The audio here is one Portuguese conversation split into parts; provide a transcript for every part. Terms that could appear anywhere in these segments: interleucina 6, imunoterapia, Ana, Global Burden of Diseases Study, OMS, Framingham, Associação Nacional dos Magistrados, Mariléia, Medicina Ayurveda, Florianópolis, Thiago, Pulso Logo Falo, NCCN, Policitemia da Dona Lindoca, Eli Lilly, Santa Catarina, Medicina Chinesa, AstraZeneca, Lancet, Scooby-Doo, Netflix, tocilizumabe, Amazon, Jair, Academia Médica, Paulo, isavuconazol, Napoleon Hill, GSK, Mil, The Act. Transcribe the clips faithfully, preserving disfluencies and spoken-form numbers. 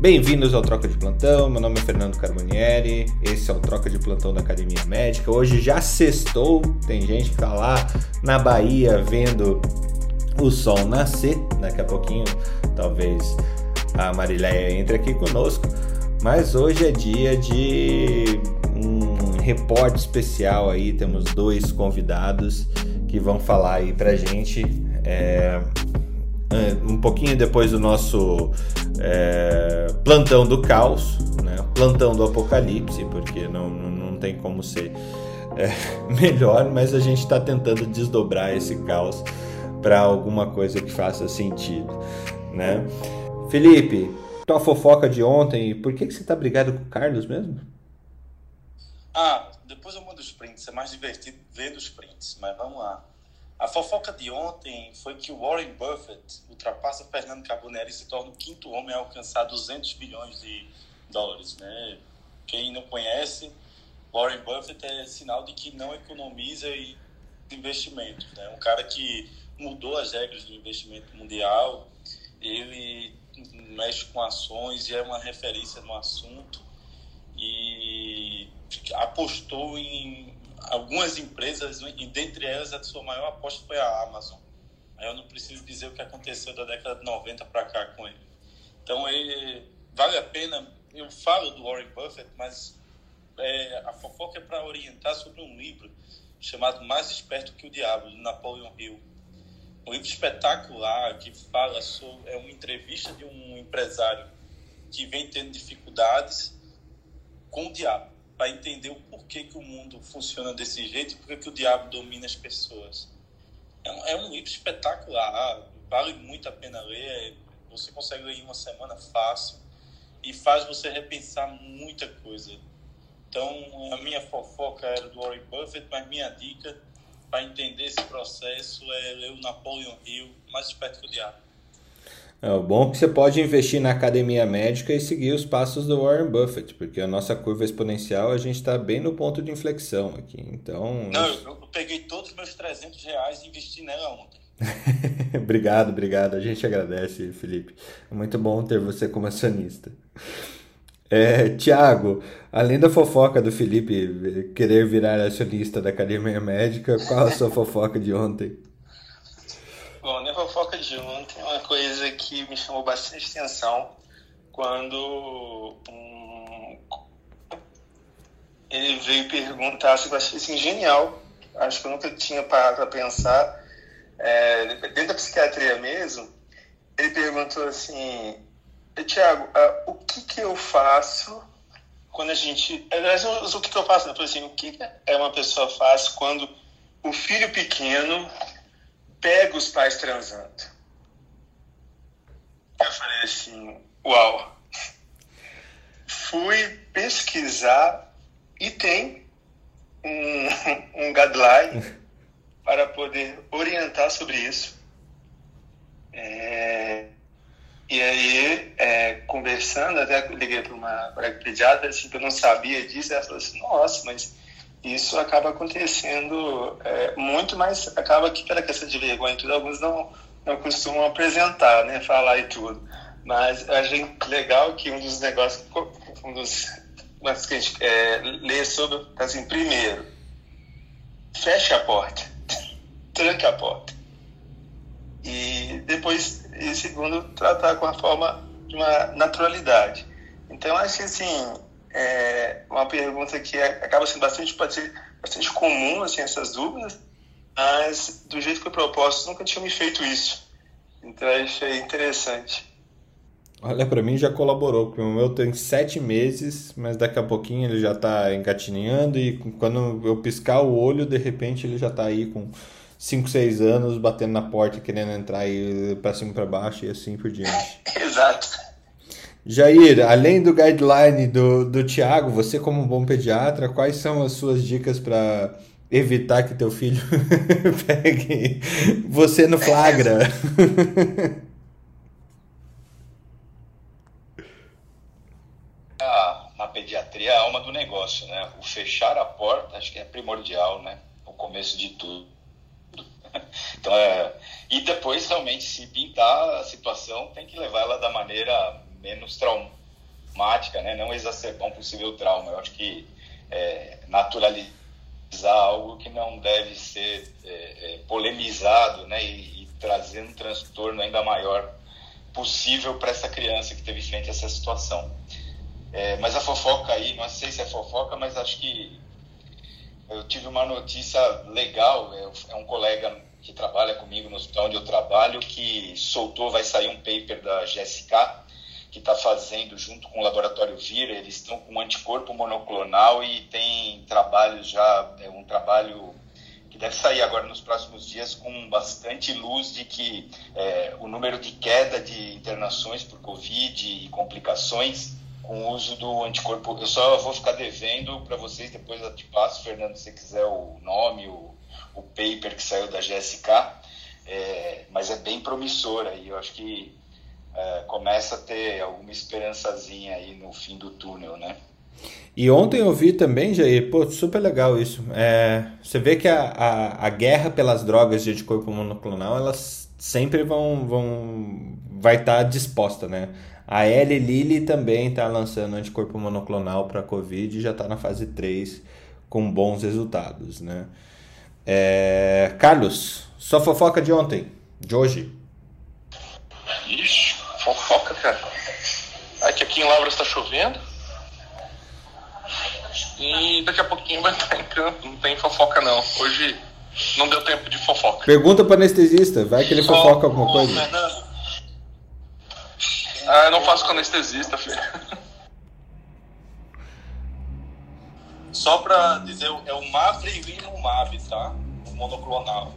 Bem-vindos ao Troca de Plantão, meu nome é Fernando Carbonieri, esse é o Troca de Plantão da Academia Médica. Hoje já sextou, tem gente que tá lá na Bahia vendo o sol nascer, daqui a pouquinho talvez a Mariléia entre aqui conosco, mas hoje é dia de um repórter especial aí, temos dois convidados que vão falar aí pra gente, é... um pouquinho depois do nosso é, plantão do caos, né? Plantão do apocalipse, porque não, não tem como ser é, melhor, mas a gente está tentando desdobrar esse caos para alguma coisa que faça sentido, né? Felipe, tua fofoca de ontem, por que, que você tá brigado com o Carlos mesmo? Ah, depois eu mando os prints, é mais divertido ver dos prints, mas vamos lá. A fofoca de ontem foi que o Warren Buffett ultrapassa Fernando Carboneri e se torna o quinto homem a alcançar duzentos bilhões de dólares. Né? Quem não conhece, Warren Buffett é sinal de que não economiza em investimentos. Né? Um cara que mudou as regras do investimento mundial, ele mexe com ações e é uma referência no assunto e apostou em algumas empresas, e dentre elas a sua maior aposta foi a Amazon. Eu não preciso dizer o que aconteceu da década de noventa para cá com ele. Então, ele, vale a pena, eu falo do Warren Buffett, mas é, a fofoca é para orientar sobre um livro chamado Mais Esperto que o Diabo, do Napoleon Hill. Um livro espetacular que fala sobre, é uma entrevista de um empresário que vem tendo dificuldades com o diabo, para entender o porquê que o mundo funciona desse jeito e porquê que o diabo domina as pessoas. É um, é um livro espetacular, vale muito a pena ler, você consegue ler em uma semana fácil e faz você repensar muita coisa. Então, a minha fofoca era do Warren Buffett, mas minha dica para entender esse processo é ler o Napoleon Hill, Mais Esperto que o Diabo. É bom que você pode investir na Academia Médica e seguir os passos do Warren Buffett, porque a nossa curva exponencial, a gente está bem no ponto de inflexão aqui, então... Não, eu, eu peguei todos os meus trezentos reais e investi nela ontem. Obrigado, obrigado, a gente agradece, Felipe. É muito bom ter você como acionista. É, Thiago, além da fofoca do Felipe querer virar acionista da Academia Médica, qual a sua fofoca de ontem? Bom, a minha fofoca de ontem é uma coisa que me chamou bastante atenção quando um... ele veio perguntar, se eu achei assim, genial, acho que eu nunca tinha parado para pensar, é, dentro da psiquiatria mesmo, ele perguntou assim, Thiago, o que que eu faço quando a gente... Aliás, o que que eu faço? Ele falou assim, o que é uma pessoa faz quando o filho pequeno... pega os pais transando. Eu falei assim, uau. Fui pesquisar e tem um, um guideline para poder orientar sobre isso. É, e aí, é, conversando, até liguei para uma colega pediatra, assim, que eu não sabia disso, ela falou assim, nossa, mas... isso acaba acontecendo é, muito, mas acaba que pela questão de vergonha e tudo, alguns não, não costumam apresentar, né, falar e tudo. Mas eu achei legal que um dos negócios, um dos mas que a gente é, lê sobre, assim, primeiro, fecha a porta, tranca a porta. E depois, e segundo, tratar com a forma de uma naturalidade. Então, acho que assim... é uma pergunta que acaba sendo bastante, bastante comum, assim, essas dúvidas, mas do jeito que foi proposto, nunca tinha me feito isso. Então, achei interessante. Olha, para mim já colaborou, porque o meu tem sete meses, mas daqui a pouquinho ele já está engatinhando e quando eu piscar o olho, de repente ele já está aí com cinco, seis anos, batendo na porta, querendo entrar para cima e para baixo e assim por diante. Exato. Jair, além do guideline do, do Thiago, você como um bom pediatra, quais são as suas dicas para evitar que teu filho pegue você no flagra? Ah, na pediatria, a alma do negócio, né? O fechar a porta, acho que é primordial, né? O começo de tudo. Então, é... e depois, realmente, se pintar a situação, tem que levar ela da maneira... menos traumática sintomática, né? Não exacerbar um possível trauma. Eu acho que é, naturalizar algo que não deve ser é, é, polemizado, né? E, e trazer um transtorno ainda maior possível para essa criança que teve frente a essa situação. É, mas a fofoca aí, não sei se é fofoca, mas acho que eu tive uma notícia legal. É um colega que trabalha comigo no hospital onde eu trabalho, que soltou, vai sair um paper da G S K, que está fazendo junto com o laboratório Vira. Eles estão com um anticorpo monoclonal e tem trabalho já, é um trabalho que deve sair agora nos próximos dias com bastante luz de que é, o número de queda de internações por Covid e complicações com o uso do anticorpo. Eu só vou ficar devendo para vocês, depois eu te passo, Fernando, se você quiser o nome, o, o paper que saiu da G S K, é, mas é bem promissora e eu acho que é, começa a ter alguma esperançazinha aí no fim do túnel, né? E ontem eu vi também, Jair, pô, super legal isso. É, você vê que a, a, a guerra pelas drogas de anticorpo monoclonal, elas sempre vão, vão vai estar tá disposta, né? A Eli Lilly também está lançando anticorpo monoclonal para Covid e já está na fase três com bons resultados, né? É... Carlos, só fofoca de ontem, de hoje. Ixi, fofoca, cara. Ai, que aqui em Lavras está chovendo. E daqui a pouquinho vai estar em campo, não tem fofoca não. Hoje não deu tempo de fofoca. Pergunta para anestesista, vai que ele só fofoca alguma coisa. Fernando. Ah, eu não faço com anestesista, filho. Só pra dizer, é o mavrilimumab, tá? O monoclonal.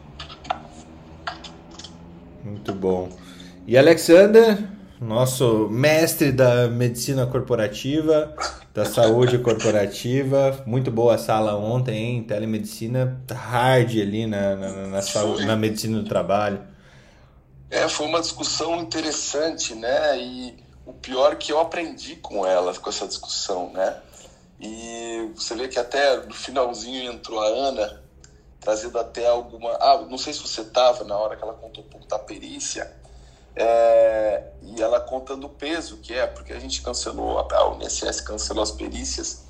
Muito bom. E Alexander, nosso mestre da medicina corporativa, da saúde corporativa. Muito boa a sala ontem, hein? Telemedicina hard ali na, na, na, saúde, na medicina do trabalho. É, foi uma discussão interessante, né? E o pior é que eu aprendi com ela, com essa discussão, né? E você vê que até no finalzinho entrou a Ana, trazendo até alguma... Ah, não sei se você estava na hora que ela contou um pouco da perícia. É... E ela contando o peso que é, porque a gente cancelou, a U N S S cancelou as perícias.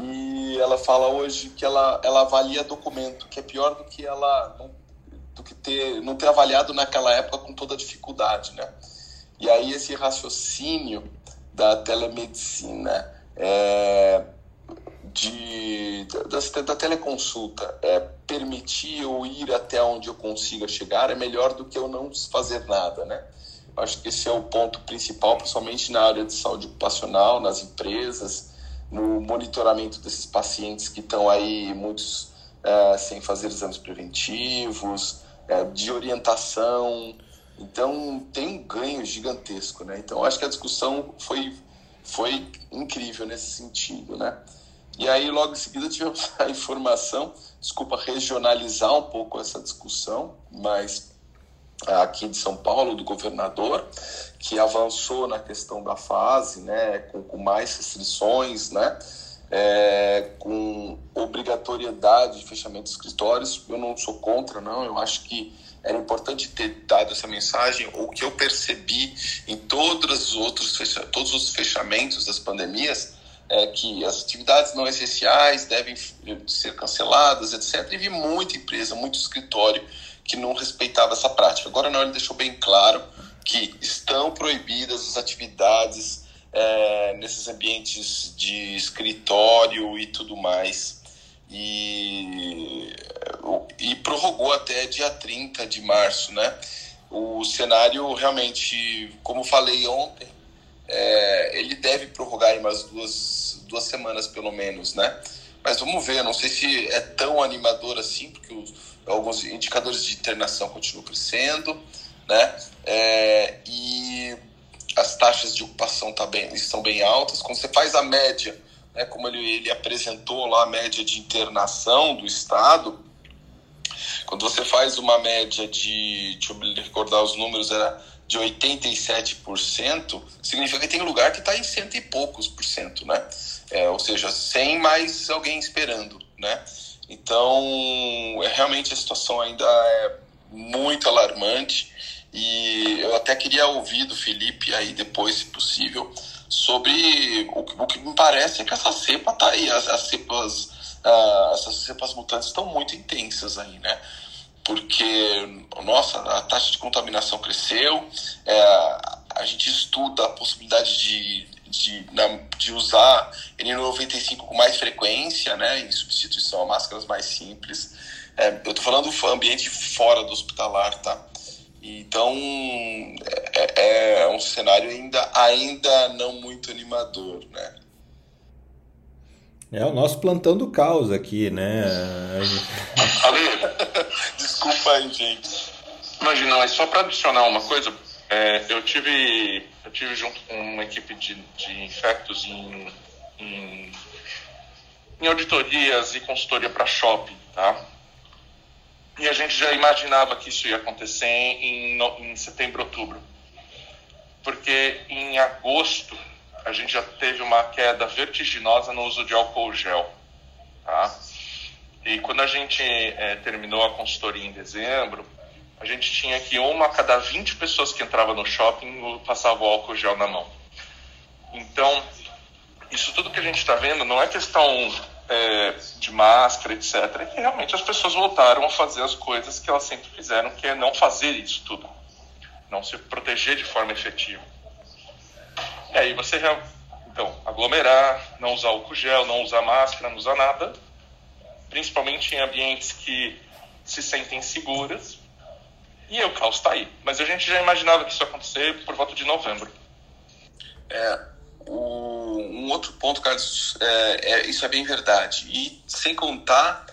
E ela fala hoje que ela, ela avalia documento, que é pior do que ela... Não do que ter, não ter avaliado naquela época com toda a dificuldade, né? E aí esse raciocínio da telemedicina, é, de, da, da teleconsulta, é, permitir eu ir até onde eu consiga chegar é melhor do que eu não fazer nada, né? Acho que esse é o ponto principal, principalmente na área de saúde ocupacional, nas empresas, no monitoramento desses pacientes que estão aí, muitos... É, sem fazer exames preventivos, é, de orientação. Então, tem um ganho gigantesco, né? Então, acho que a discussão foi, foi incrível nesse sentido, né? E aí, logo em seguida, tivemos a informação, desculpa regionalizar um pouco essa discussão, mas aqui de São Paulo, do governador, que avançou na questão da fase, né? Com, com mais restrições, né? É, com obrigatoriedade de fechamento de escritórios. Eu não sou contra, não. Eu acho que era importante ter dado essa mensagem. O que eu percebi em todos os outros fecha... todos os fechamentos das pandemias é que as atividades não essenciais devem ser canceladas, etcétera. E vi muita empresa, muito escritório que não respeitava essa prática. Agora, não, ele deixou bem claro que estão proibidas as atividades É, nesses ambientes de escritório e tudo mais, e, e prorrogou até dia trinta de março, né? O cenário realmente, como falei ontem, é, ele deve prorrogar em mais duas, duas semanas pelo menos, né? Mas vamos ver, não sei se é tão animador assim, porque os, alguns indicadores de internação continuam crescendo, né? É, e as taxas de ocupação tá bem, estão bem altas. Quando você faz a média, né, como ele, ele apresentou lá a média de internação do estado, quando você faz uma média de, deixa eu recordar os números, era de oitenta e sete por cento, significa que tem lugar que está em cento e poucos por cento, né? É, ou seja, sem mais alguém esperando, né? Então, é, realmente a situação ainda é muito alarmante. E eu até queria ouvir do Felipe aí depois, se possível, sobre o que, o que me parece é que essa cepa tá aí, as, as cepas, uh, essas cepas mutantes estão muito intensas aí, né? Porque, nossa, a taxa de contaminação cresceu, é, a gente estuda a possibilidade de, de, de usar N noventa e cinco com mais frequência, né, em substituição a máscaras mais simples. É, eu tô falando do ambiente fora do hospitalar, tá? Então, é, é um cenário ainda, ainda não muito animador, né? É o nosso plantão do caos aqui, né? Ale, desculpa aí, gente. Imagina, mas só para adicionar uma coisa, é, eu, tive, eu tive junto com uma equipe de, de infectos em, em, em auditorias e consultoria para shopping, tá? E a gente já imaginava que isso ia acontecer em, em setembro, outubro. Porque em agosto a gente já teve uma queda vertiginosa no uso de álcool gel, tá? E quando a gente é, terminou a consultoria em dezembro, a gente tinha que uma a cada vinte pessoas que entrava no shopping passava o álcool gel na mão. Então, isso tudo que a gente está vendo não é questão é, de máscara, etcétera. É que realmente as pessoas voltaram a fazer as coisas que elas sempre fizeram, que é não fazer isso tudo, não se proteger de forma efetiva. E aí você já, então, aglomerar, não usar álcool gel, não usar máscara, não usar nada, principalmente em ambientes que se sentem seguras, e o caos está aí. Mas a gente já imaginava que isso ia acontecer por volta de novembro. É, o, um outro ponto, Carlos, é, é, isso é bem verdade, e sem contar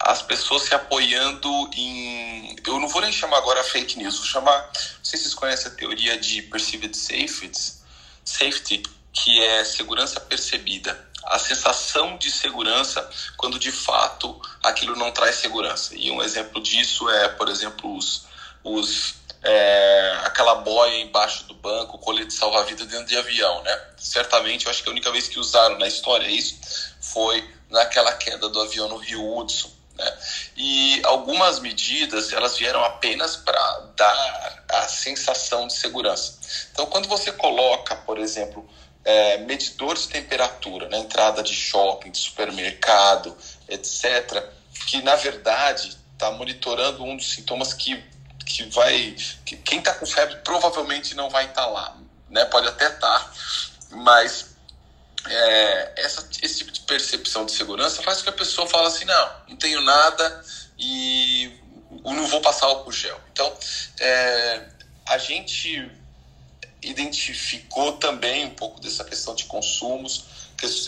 as pessoas se apoiando em... Eu não vou nem chamar agora fake news, vou chamar... Não sei se vocês conhecem a teoria de Perceived Safety, Safety, que é segurança percebida, a sensação de segurança quando de fato aquilo não traz segurança. E um exemplo disso é, por exemplo, os, os, é, aquela boia embaixo do banco, o colete salva-vida dentro de avião, né? Certamente, eu acho que a única vez que usaram na história isso foi naquela queda do avião no Rio Hudson, né? E algumas medidas elas vieram apenas para dar a sensação de segurança. Então, quando você coloca, por exemplo, é, medidores de temperatura na entrada de shopping, de supermercado, etcétera, que na verdade está monitorando um dos sintomas que, que vai... Que quem está com febre provavelmente não vai estar tá lá, né? Pode até estar, tá, mas... É, essa, esse tipo de percepção de segurança faz com que a pessoa fale assim, não, não tenho nada e não vou passar álcool gel. Então, é, a gente identificou também um pouco dessa questão de consumos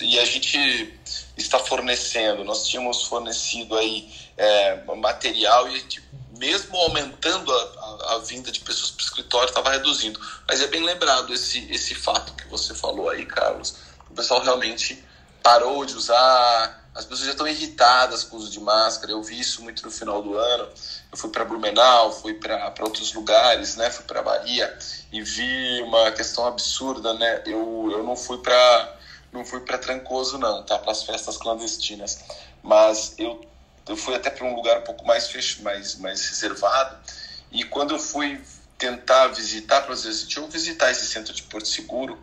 e a gente está fornecendo, nós tínhamos fornecido aí é, material e a gente, mesmo aumentando a, a, a vinda de pessoas para o escritório, estava reduzindo. Mas é bem lembrado esse, esse fato que você falou aí, Carlos. O pessoal realmente parou de usar, as pessoas já estão irritadas com o uso de máscara. Eu vi isso muito no final do ano. Eu fui para Blumenau, fui para outros lugares, né? Fui para Bahia e vi uma questão absurda, né? Eu, eu não fui para não fui para Trancoso, não, tá? Para as festas clandestinas. Mas eu, eu fui até para um lugar um pouco mais fechado, mais, mais reservado. E quando eu fui tentar visitar, para dizer assim, deixa eu visitar esse centro de Porto Seguro,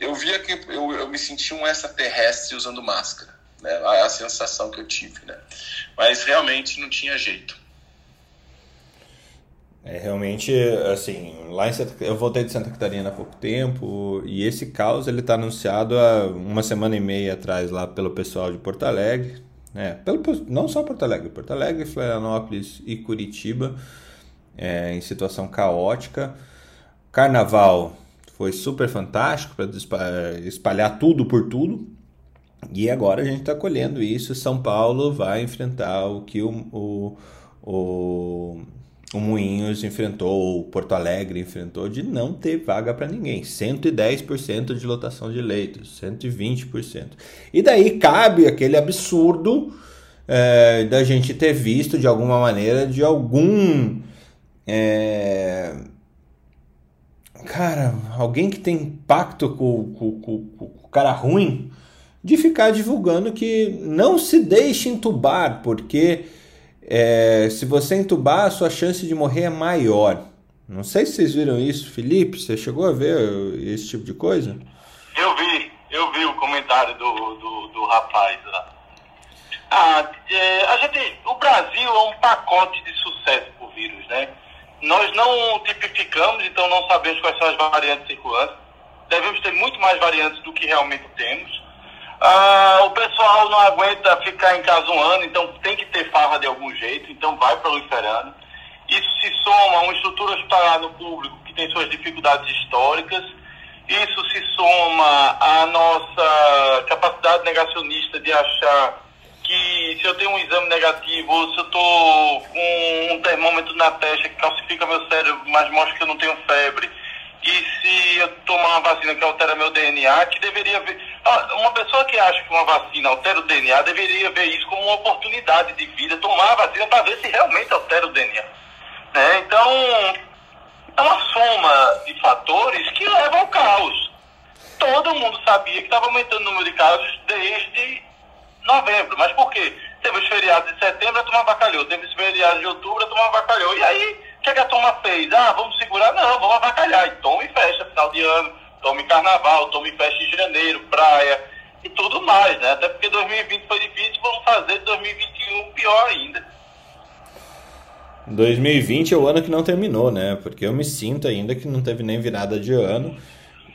eu via que eu, eu me sentia um extraterrestre usando máscara, né? A, a sensação que eu tive, né? Mas realmente não tinha jeito. É realmente, assim, lá em Santa, eu voltei de Santa Catarina há pouco tempo e esse caos ele está anunciado há uma semana e meia atrás lá pelo pessoal de Porto Alegre, né? Pelo, não só Porto Alegre, Porto Alegre, Florianópolis e Curitiba, é, em situação caótica. Carnaval foi super fantástico para espalhar tudo por tudo. E agora a gente está colhendo isso. São Paulo vai enfrentar o que o, o, o, o Moinhos enfrentou, o Porto Alegre enfrentou, de não ter vaga para ninguém. cento e dez por cento de lotação de leitos, cento e vinte por cento. E daí cabe aquele absurdo é, da gente ter visto, de alguma maneira, de algum... É, cara, alguém que tem impacto com, com, com, com o cara ruim, de ficar divulgando que não se deixe entubar, porque é, se você entubar, a sua chance de morrer é maior. Não sei se vocês viram isso, Felipe, você chegou a ver esse tipo de coisa? Eu vi, eu vi o comentário do, do, do rapaz lá. Ah, é, a gente, o Brasil é um pacote de sucesso por vírus, né? Nós não tipificamos, então não sabemos quais são as variantes circulantes. Devemos ter muito mais variantes do que realmente temos. Ah, o pessoal não aguenta ficar em casa um ano, então tem que ter farra de algum jeito, então vai proliferando. Isso se soma a uma estrutura hospitalar no público que tem suas dificuldades históricas. Isso se soma à nossa capacidade negacionista de achar que se eu tenho um exame negativo ou se eu estou com um termômetro na testa que calcifica meu cérebro, mas mostra que eu não tenho febre, e se eu tomar uma vacina que altera meu D N A, que deveria ver... Ah, uma pessoa que acha que uma vacina altera o D N A deveria ver isso como uma oportunidade de vida, tomar a vacina para ver se realmente altera o D N A. Né? Então... é uma soma de fatores que leva ao caos. Todo mundo sabia que estava aumentando o número de casos desde novembro. Mas por quê? Teve os feriados de setembro, a turma avacalhou. Teve os feriados de outubro, a turma avacalhou. E aí, o que a turma fez? Ah, vamos segurar? Não, vamos avacalhar. E tome festa final de ano, tome carnaval, tome festa em janeiro, praia e tudo mais, né? Até porque dois mil e vinte foi difícil, vamos fazer dois mil e vinte e um pior ainda. dois mil e vinte é o ano que não terminou, né? Porque eu me sinto ainda que não teve nem virada de ano.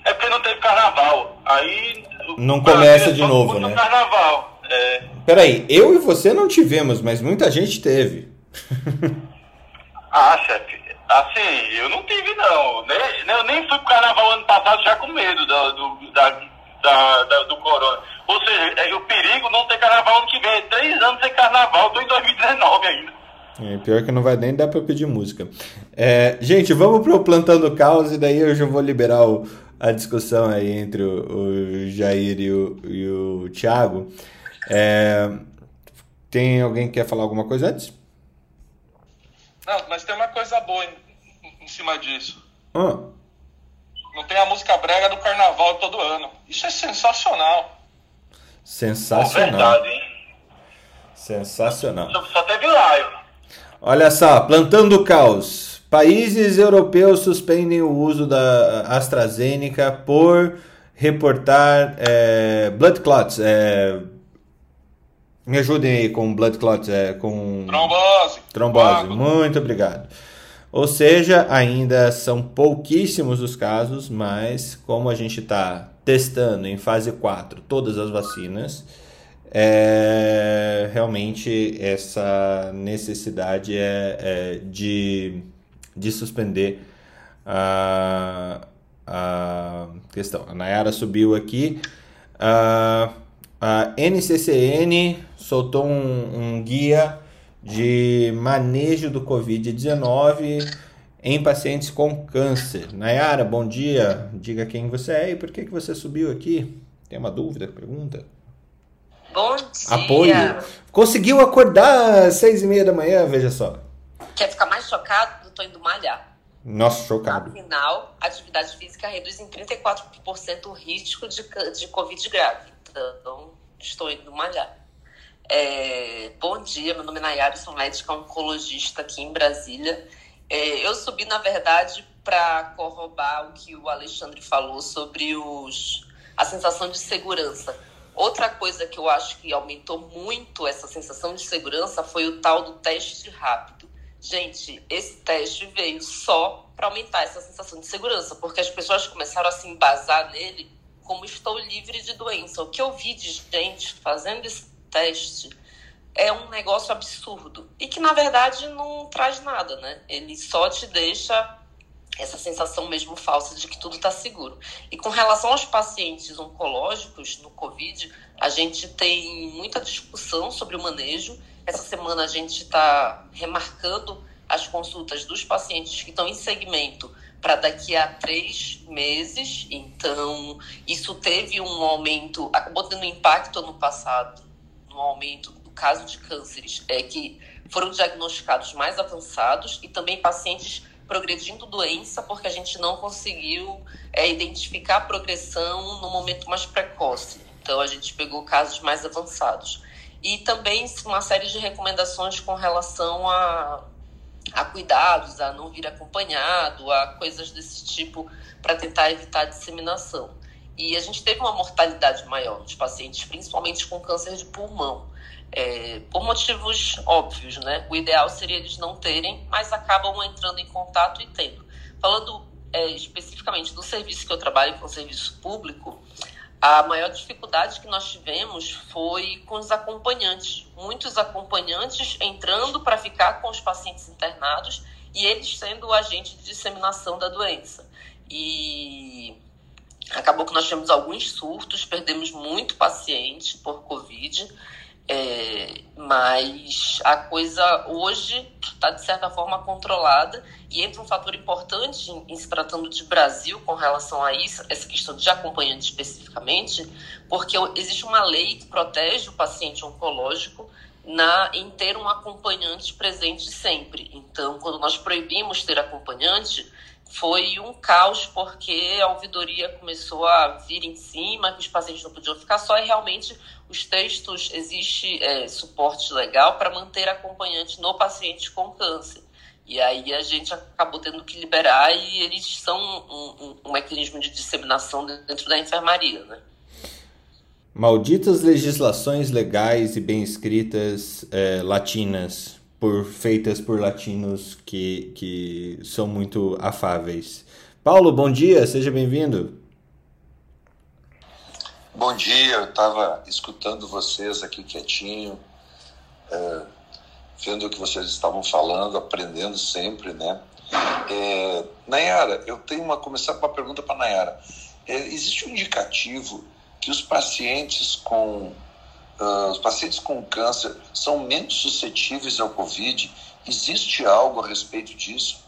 É porque não teve carnaval. Aí... não começa de novo, né? Carnaval. É. Peraí, eu e você não tivemos, mas muita gente teve. Ah, chefe. Assim, eu não tive, não. Nem, eu nem fui pro carnaval ano passado já com medo do, do, da, da, da, do corona. Ou seja, é o perigo não ter carnaval ano que vem. Três anos sem carnaval, tô em dois mil e dezenove ainda. É, pior que não vai nem dar pra pedir música. É, gente, vamos pro Plantando Caos e daí eu já vou liberar o, a discussão aí entre o, o Jair e o, e o Thiago. É, tem alguém que quer falar alguma coisa antes? Não, mas tem uma coisa boa em, em cima disso. Ah. Não tem a música brega do carnaval todo ano. Isso é sensacional. Sensacional. É verdade, hein? Sensacional. Só, só teve live. Olha só, Plantando Caos. Países europeus suspendem o uso da AstraZeneca por reportar é, blood clots. É, me ajudem aí com blood clots. É, com trombose. Trombose, muito obrigado. Ou seja, ainda são pouquíssimos os casos, mas como a gente está testando em fase quatro todas as vacinas... é, realmente essa necessidade é, é de, de suspender a, a questão. A Nayara subiu aqui. A, a N C C N soltou um, um guia de manejo do covid dezenove em pacientes com câncer. Nayara, bom dia. Diga quem você é e por que, que você subiu aqui. Tem uma dúvida, pergunta? Bom dia. Apoio. Conseguiu acordar às seis e meia da manhã, veja só. Quer ficar mais chocado? Tô indo malhar. Nossa, chocado. Afinal, atividade física reduz em trinta e quatro por cento o risco de, de Covid grave. Então, estou indo malhar. É, bom dia, meu nome é Nayara, sou médica oncologista aqui em Brasília. É, eu subi, na verdade, para corroborar o que o Alexandre falou sobre os, a sensação de segurança. Outra coisa que eu acho que aumentou muito essa sensação de segurança foi o tal do teste rápido. Gente, esse teste veio só para aumentar essa sensação de segurança, porque as pessoas começaram a se embasar nele como estou livre de doença. O que eu vi de gente fazendo esse teste é um negócio absurdo e que, na verdade, não traz nada, né? Ele só te deixa essa sensação mesmo falsa de que tudo está seguro. E com relação aos pacientes oncológicos no Covid, a gente tem muita discussão sobre o manejo. Essa semana a gente está remarcando as consultas dos pacientes que estão em segmento para daqui a três meses. Então, isso teve um aumento, acabou tendo impacto ano passado, no aumento do caso de cânceres, é, que foram diagnosticados mais avançados e também pacientes progredindo doença, porque a gente não conseguiu é, identificar a progressão no momento mais precoce. Então, a gente pegou casos mais avançados. E também uma série de recomendações com relação a, a cuidados, a não vir acompanhado, a coisas desse tipo, para tentar evitar a disseminação. E a gente teve uma mortalidade maior nos pacientes, principalmente com câncer de pulmão, é, por motivos óbvios, né? O ideal seria eles não terem, mas acabam entrando em contato e tendo. Falando é, especificamente do serviço que eu trabalho, que é um serviço público, a maior dificuldade que nós tivemos foi com os acompanhantes. Muitos acompanhantes entrando para ficar com os pacientes internados e eles sendo o agente de disseminação da doença. E acabou que nós tivemos alguns surtos, perdemos muito paciente por Covid, é, mas a coisa hoje está, de certa forma, controlada. E entra um fator importante em, em se tratando de Brasil com relação a isso, essa questão de acompanhante especificamente, porque existe uma lei que protege o paciente oncológico na, em ter um acompanhante presente sempre. Então, quando nós proibimos ter acompanhante, foi um caos, porque a ouvidoria começou a vir em cima, que os pacientes não podiam ficar só, e realmente os textos, existe é, suporte legal para manter acompanhante no paciente com câncer. E aí a gente acabou tendo que liberar, e eles são um, um, um mecanismo de disseminação dentro da enfermaria, né? Malditas legislações legais e bem escritas é, latinas. Por, feitas por latinos que, que são muito afáveis. Paulo, bom dia, seja bem-vindo. Bom dia, eu estava escutando vocês aqui quietinho, é, vendo o que vocês estavam falando, aprendendo sempre, né? É, Nayara, eu tenho uma, começar com uma pergunta para a Nayara. É, existe um indicativo que os pacientes com... Uh, os pacientes com câncer são menos suscetíveis ao Covid? Existe algo a respeito disso?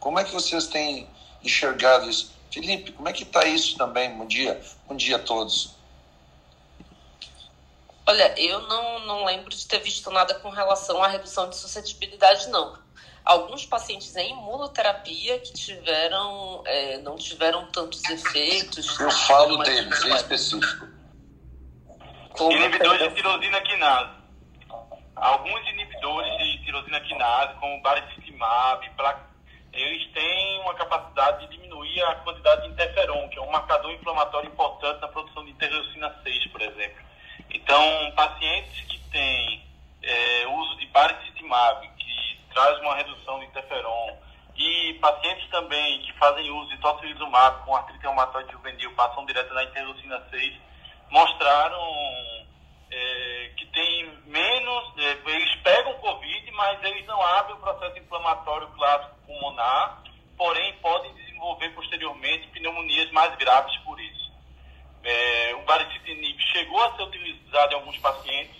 Como é que vocês têm enxergado isso? Felipe, como é que está isso também? Bom dia. Bom dia a todos. Olha, eu não, não lembro de ter visto nada com relação à redução de suscetibilidade, não. Alguns pacientes em imunoterapia que tiveram, é, não tiveram tantos efeitos. Eu falo deles, em específico. Inibidores de tirosina quinase. Alguns inibidores de tirosina quinase, como baricitinibe, eles têm uma capacidade de diminuir a quantidade de interferon, que é um marcador inflamatório importante na produção de interleucina seis, por exemplo. Então, pacientes que têm é, uso de baricitinibe, que traz uma redução de interferon, e pacientes também que fazem uso de tocilizumabe com artrite reumatoide juvenil, passam direto na interleucina seis, mostraram é, que tem menos, é, eles pegam Covid, mas eles não abrem o processo inflamatório clássico pulmonar, porém podem desenvolver posteriormente pneumonias mais graves por isso. É, o baricitinib chegou a ser utilizado em alguns pacientes,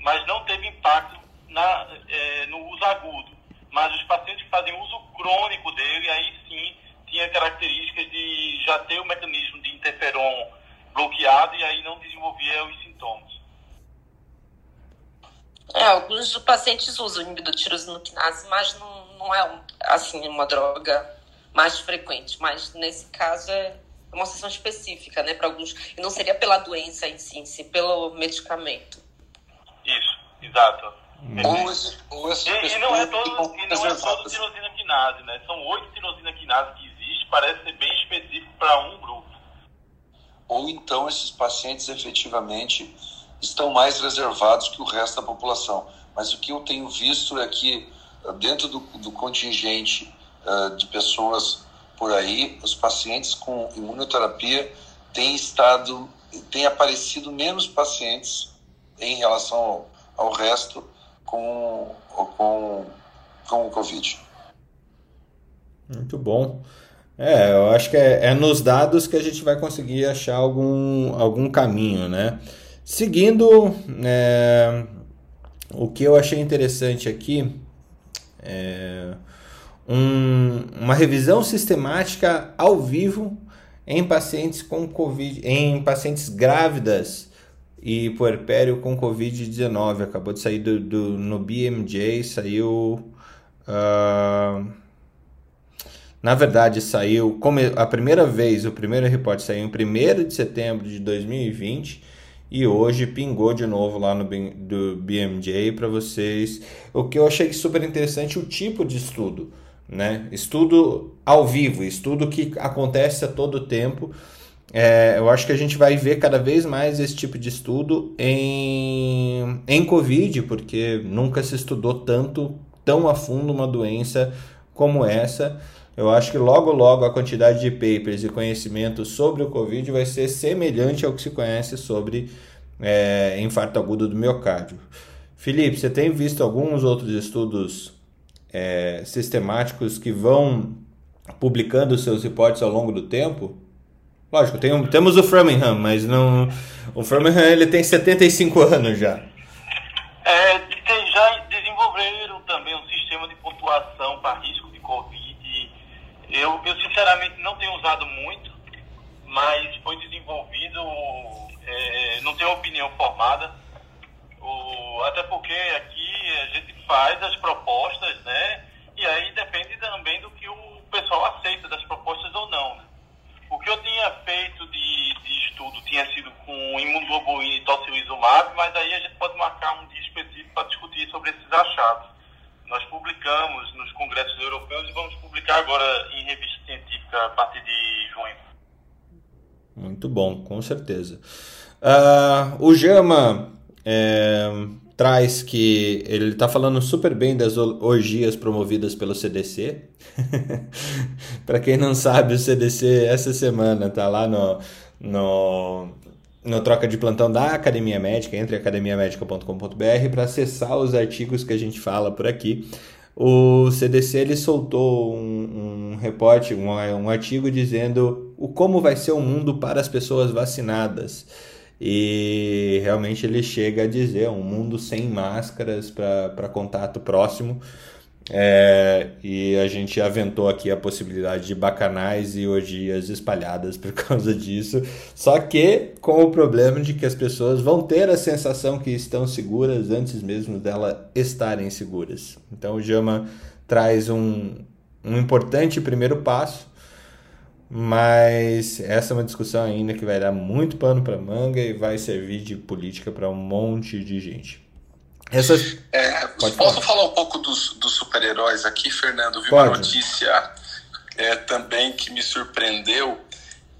mas não teve impacto na, é, no uso agudo. Mas os pacientes que fazem uso crônico dele, aí sim, tinha características de já ter o mecanismo de interferon bloqueado e aí não desenvolvia os sintomas. É, alguns pacientes usam inibidor de tirosina quinase, mas não, não é assim, uma droga mais frequente. Mas nesse caso é uma situação específica, né, para alguns. E não seria pela doença em si, em si pelo medicamento. Isso, exato. Hum. Ou esse, ou esse e, e não é todo, e não é todo tirosina quinase, né? São oito tirosina quinase que existe, parece ser bem específico para um grupo. Ou então esses pacientes efetivamente estão mais reservados que o resto da população. Mas o que eu tenho visto é que dentro do, do contingente uh, de pessoas por aí, os pacientes com imunoterapia têm estado, têm aparecido menos pacientes em relação ao, ao resto com, com, com o Covid. Muito bom. É, eu acho que é, é nos dados que a gente vai conseguir achar algum, algum caminho, né? Seguindo, é, o que eu achei interessante aqui, é, um, uma revisão sistemática ao vivo em pacientes com COVID, em pacientes grávidas e puerpério com covid dezenove. Acabou de sair do, do, no B M J, saiu... Uh, Na verdade, saiu como a primeira vez, o primeiro repórter saiu em primeiro de setembro de dois mil e vinte e hoje pingou de novo lá no do B M J para vocês. O que eu achei super interessante o tipo de estudo, né? Estudo ao vivo, estudo que acontece a todo tempo É, eu acho que a gente vai ver cada vez mais esse tipo de estudo em, em Covid, porque nunca se estudou tanto, tão a fundo uma doença como essa. Eu acho que logo, logo a quantidade de papers e conhecimento sobre o Covid vai ser semelhante ao que se conhece sobre é, infarto agudo do miocárdio. Felipe, você tem visto alguns outros estudos é, sistemáticos que vão publicando seus hipóteses ao longo do tempo? Lógico, tem, temos o Framingham, mas não, o Framingham ele tem setenta e cinco anos já. É, tem, já desenvolveram também um sistema de pontuação para risco de Covid. Eu, eu sinceramente não tenho usado muito, mas foi desenvolvido, é, não tenho opinião formada, o, até porque aqui a gente faz as propostas, né? E aí depende também do que o pessoal aceita das propostas ou não, né? O que eu tinha feito de, de estudo tinha sido com imunoglobulina e tocilizumabe, mas aí a gente pode marcar um dia específico para discutir sobre esses achados. Nós publicamos nos congressos europeus e vamos publicar agora em revista científica a partir de junho. Muito bom, com certeza. Uh, o Jama é, traz que ele está falando super bem das orgias promovidas pelo C D C. Para quem não sabe, o C D C essa semana tá lá no, no, no Troca de Plantão da Academia Médica, entre academia médica ponto com ponto b r, para acessar os artigos que a gente fala por aqui. O C D C ele soltou um, um repórter, um, um artigo dizendo o como vai ser o mundo para as pessoas vacinadas. E realmente ele chega a dizer um mundo sem máscaras para contato próximo. É, e a gente aventou aqui a possibilidade de bacanais e orgias espalhadas por causa disso, só que com o problema de que as pessoas vão ter a sensação que estão seguras antes mesmo dela estarem seguras. Então o Jama traz um, um importante primeiro passo, mas essa é uma discussão ainda que vai dar muito pano para manga e vai servir de política para um monte de gente. Essas... É, posso falar um pouco dos, dos super-heróis aqui, Fernando? Vi uma notícia é, também que me surpreendeu,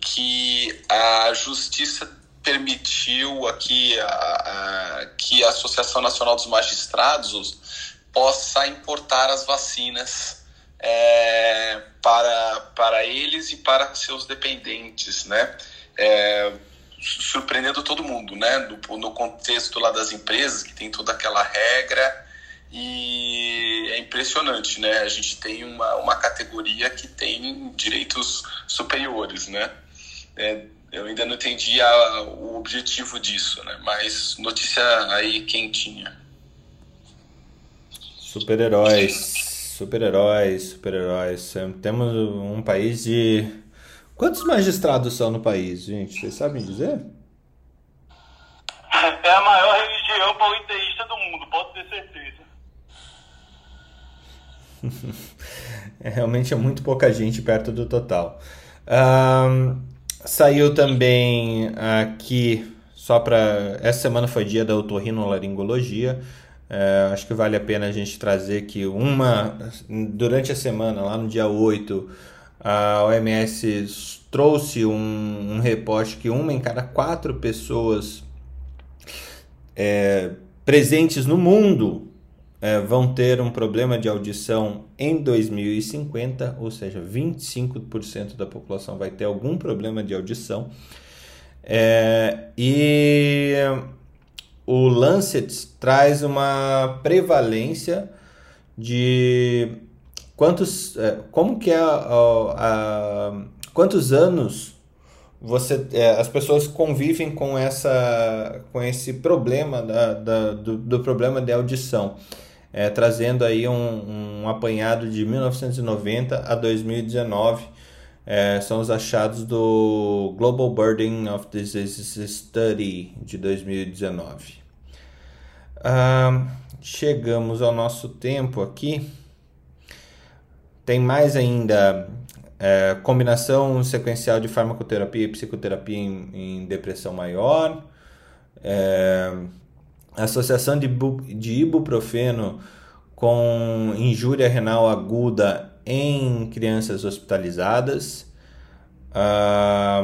que a Justiça permitiu aqui a, a, que a Associação Nacional dos Magistrados possa importar as vacinas é, para, para eles e para seus dependentes, né? É, surpreendendo todo mundo, né? No, no contexto lá das empresas, que tem toda aquela regra, e é impressionante, né? A gente tem uma, uma categoria que tem direitos superiores, né? É, eu ainda não entendi a, o objetivo disso, né? Mas notícia aí quentinha. Super-heróis, super-heróis, super-heróis. Temos um país de... Quantos magistrados são no país, gente? Vocês sabem dizer? É a maior religião politeísta do mundo, pode ter certeza. é, realmente é muito pouca gente perto do total. Um, saiu também aqui, só para... Essa semana foi dia da otorrinolaringologia. É, acho que vale a pena a gente trazer que uma... Durante a semana, lá no dia oito... A O M S trouxe um, um reporte que uma em cada quatro pessoas é, presentes no mundo é, vão ter um problema de audição em dois mil e cinquenta, ou seja, vinte e cinco por cento da população vai ter algum problema de audição. É, e o Lancet traz uma prevalência de... Quantos, como que é a, a, a, quantos anos você, é, as pessoas convivem com, essa, com esse problema da, da, do, do problema de audição, é, trazendo aí um, um apanhado de mil novecentos e noventa a dois mil e dezenove, é, são os achados do Global Burden of Diseases Study de dois mil e dezenove. Ah, chegamos ao nosso tempo aqui. Tem mais ainda, é, combinação sequencial de farmacoterapia e psicoterapia em, em depressão maior, é, associação de, de ibuprofeno com injúria renal aguda em crianças hospitalizadas, ah,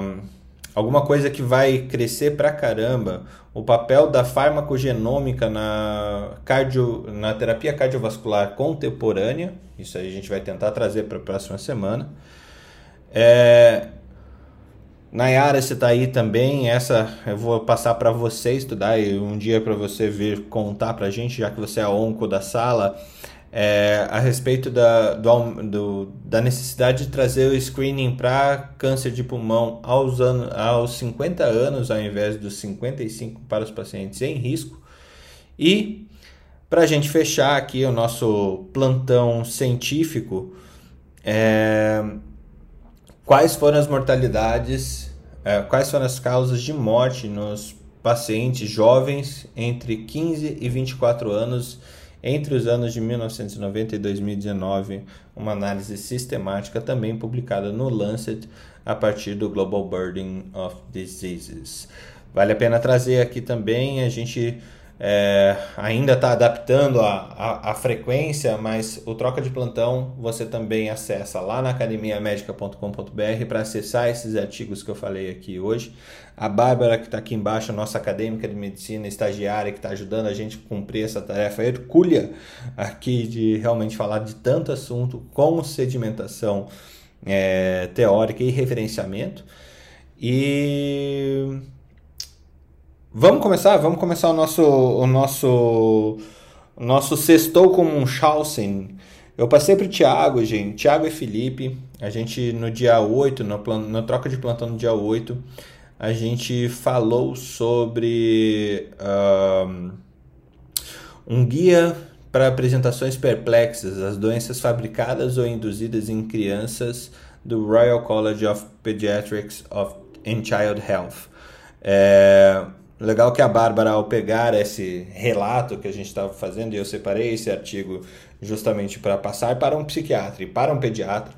alguma coisa que vai crescer pra caramba, o papel da farmacogenômica na, cardio, na terapia cardiovascular contemporânea, isso aí a gente vai tentar trazer para a próxima semana. É, Nayara, você está aí também, essa eu vou passar para você estudar e um dia para você vir contar para a gente, já que você é a onco da sala, é, a respeito da, do, do, da necessidade de trazer o screening para câncer de pulmão aos, anos, aos cinquenta anos, ao invés dos cinquenta e cinco para os pacientes em risco. E para a gente fechar aqui o nosso plantão científico, é... Quais foram as mortalidades, eh, quais foram as causas de morte nos pacientes jovens entre quinze e vinte e quatro anos, entre os anos de mil novecentos e noventa e dois e dois mil e dezenove, uma análise sistemática também publicada no Lancet a partir do Global Burden of Diseases. Vale a pena trazer aqui também, a gente eh, ainda está adaptando a, a, a frequência, mas o Troca de Plantão você também acessa lá na academia médica ponto com ponto b r para acessar esses artigos que eu falei aqui hoje. A Bárbara, que está aqui embaixo, nossa acadêmica de medicina, estagiária, que está ajudando a gente a cumprir essa tarefa hercúlea aqui de realmente falar de tanto assunto com sedimentação eh, teórica e referenciamento. E... Vamos começar? Vamos começar o nosso, o nosso, o nosso sextou com Munchausen. Eu passei para o Thiago, gente. Thiago e Felipe. A gente, no dia oito, no, no troca de plantão no dia oito, a gente falou sobre um, um guia para apresentações perplexas, as doenças fabricadas ou induzidas em crianças, do Royal College of Pediatrics of, and Child Health. É... Legal que a Bárbara, ao pegar esse relato que a gente estava fazendo, e eu separei esse artigo justamente para passar para um psiquiatra e para um pediatra,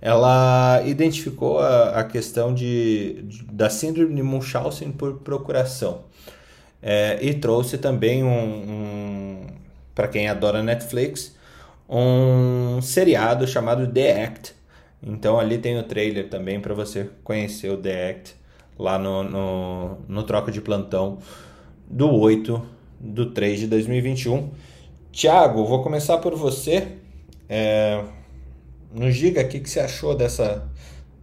ela identificou a, a questão de, de, da síndrome de Munchausen por procuração. É, e trouxe também, um, um para quem adora Netflix, um seriado chamado The Act. Então ali tem o trailer também para você conhecer o The Act. Lá no, no, no troca de plantão do oito do três de dois mil e vinte e um. Thiago, vou começar por você. É, nos diga o que, que você achou dessa...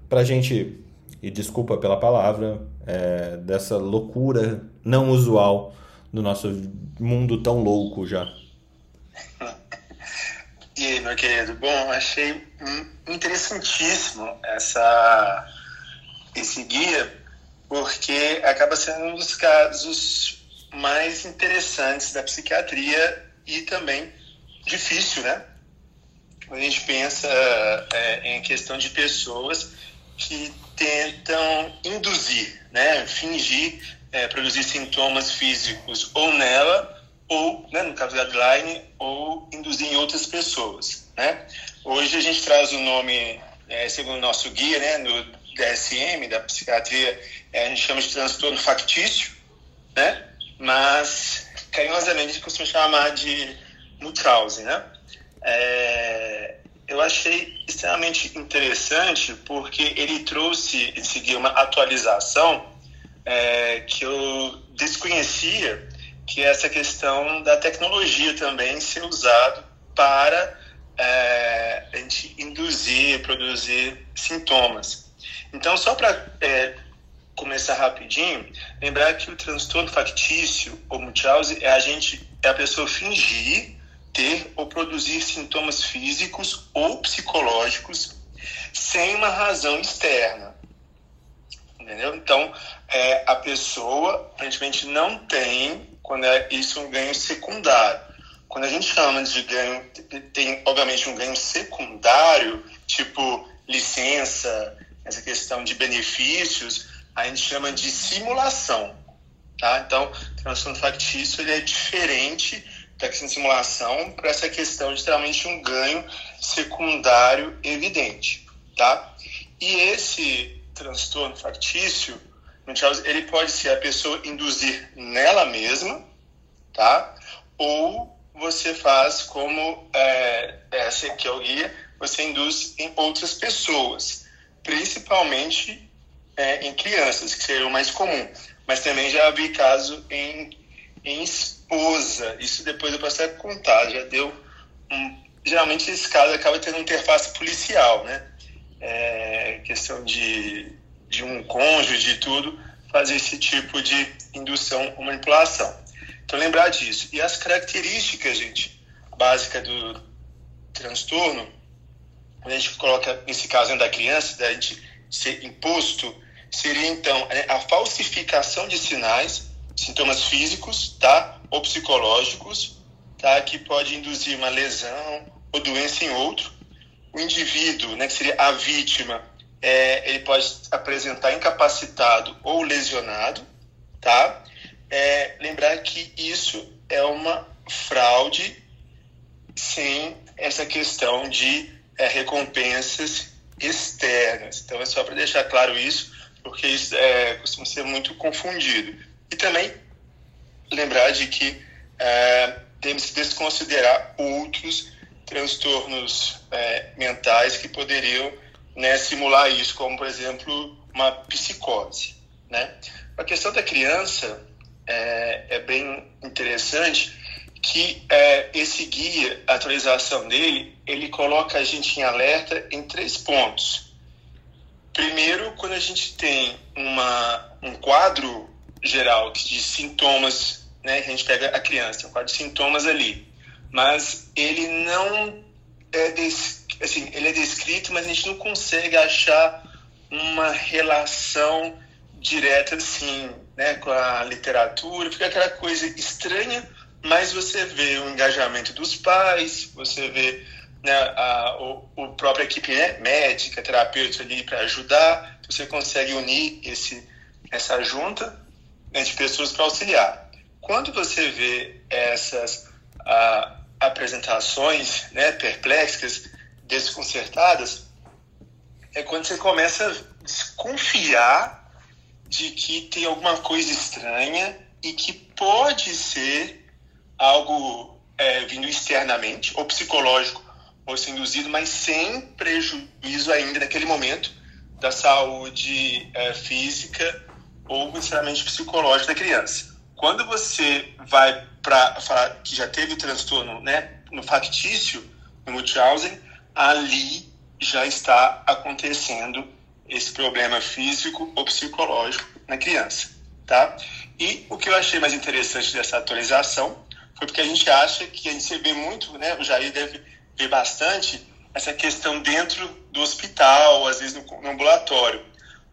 Pra gente, e desculpa pela palavra, é, dessa loucura não usual do nosso mundo tão louco já. E aí, meu querido? Bom, achei interessantíssimo essa, esse guia, porque acaba sendo um dos casos mais interessantes da psiquiatria e também difícil, né? Quando a gente pensa é, em questão de pessoas que tentam induzir, né? Fingir, é, produzir sintomas físicos ou nela, ou, né, no caso da guideline, ou induzir em outras pessoas, né? Hoje a gente traz o nome, é, segundo o nosso guia, né, no D S M, da psiquiatria, a gente chama de transtorno factício, né? Mas carinhosamente a gente costuma chamar de Munchausen, né? É, eu achei extremamente interessante porque ele trouxe, ele seguiu uma atualização é, que eu desconhecia, que é essa questão da tecnologia também ser usado para é, a gente induzir, produzir sintomas. Então, só para é, começar rapidinho, lembrar que o transtorno factício, ou Munchausen, é a gente, é a pessoa fingir ter ou produzir sintomas físicos ou psicológicos sem uma razão externa, entendeu? Então, é, a pessoa, aparentemente, não tem, quando é, isso é um ganho secundário. Quando a gente chama de ganho, tem, obviamente, um ganho secundário, tipo licença, essa questão de benefícios, a gente chama de simulação, tá? Então, o transtorno factício ele é diferente da questão de simulação para essa questão de, geralmente, um ganho secundário evidente, tá? E esse transtorno factício, ele pode ser a pessoa induzir nela mesma, tá? Ou você faz como é, essa aqui é o guia, você induz em outras pessoas, principalmente é, em crianças, que seria o mais comum. Mas também já vi caso em, em esposa. Isso depois eu posso até contar. Já deu um, geralmente esse caso acaba tendo interface policial, né? É, questão de, de um cônjuge e tudo, fazer esse tipo de indução ou manipulação. Então, lembrar disso. E as características, gente, básicas do transtorno, quando a gente coloca, nesse caso da criança, da gente ser imposto, seria, então, a falsificação de sinais, sintomas físicos, tá? Ou psicológicos, tá? Que pode induzir uma lesão ou doença em outro. O indivíduo, né, que seria a vítima, é, ele pode apresentar incapacitado ou lesionado, tá? É, lembrar que isso é uma fraude sem essa questão de é, recompensas externas. Então é só para deixar claro isso, porque isso é, costuma ser muito confundido. E também lembrar de que é, temos que desconsiderar outros transtornos é, mentais que poderiam, né, simular isso, como, por exemplo, uma psicose, né? A questão da criança é, é bem interessante que é, esse guia, a atualização dele, ele coloca a gente em alerta em três pontos. Primeiro, quando a gente tem uma, um quadro geral de sintomas, né, a gente pega a criança, um quadro de sintomas ali, mas ele não é, des... assim, ele é descrito, mas a gente não consegue achar uma relação direta, assim, né, com a literatura. Fica aquela coisa estranha, mas você vê o engajamento dos pais, você vê, né, a, o, o própria equipe, né, médica, terapeuta ali para ajudar, você consegue unir esse, essa junta, né, de pessoas para auxiliar. Quando você vê essas A, apresentações, né, perplexas, desconcertadas, é quando você começa a desconfiar de que tem alguma coisa estranha e que pode ser algo é, vindo externamente, ou psicológico, ou ser induzido, mas sem prejuízo ainda naquele momento da saúde é, física ou necessariamente psicológica da criança. Quando você vai para falar que já teve o transtorno, né, no factício, no Munchausen, ali já está acontecendo esse problema físico ou psicológico na criança, tá? E o que eu achei mais interessante dessa atualização foi porque a gente acha que a gente vê muito, né, o Jair deve ver bastante essa questão dentro do hospital, às vezes no, no ambulatório.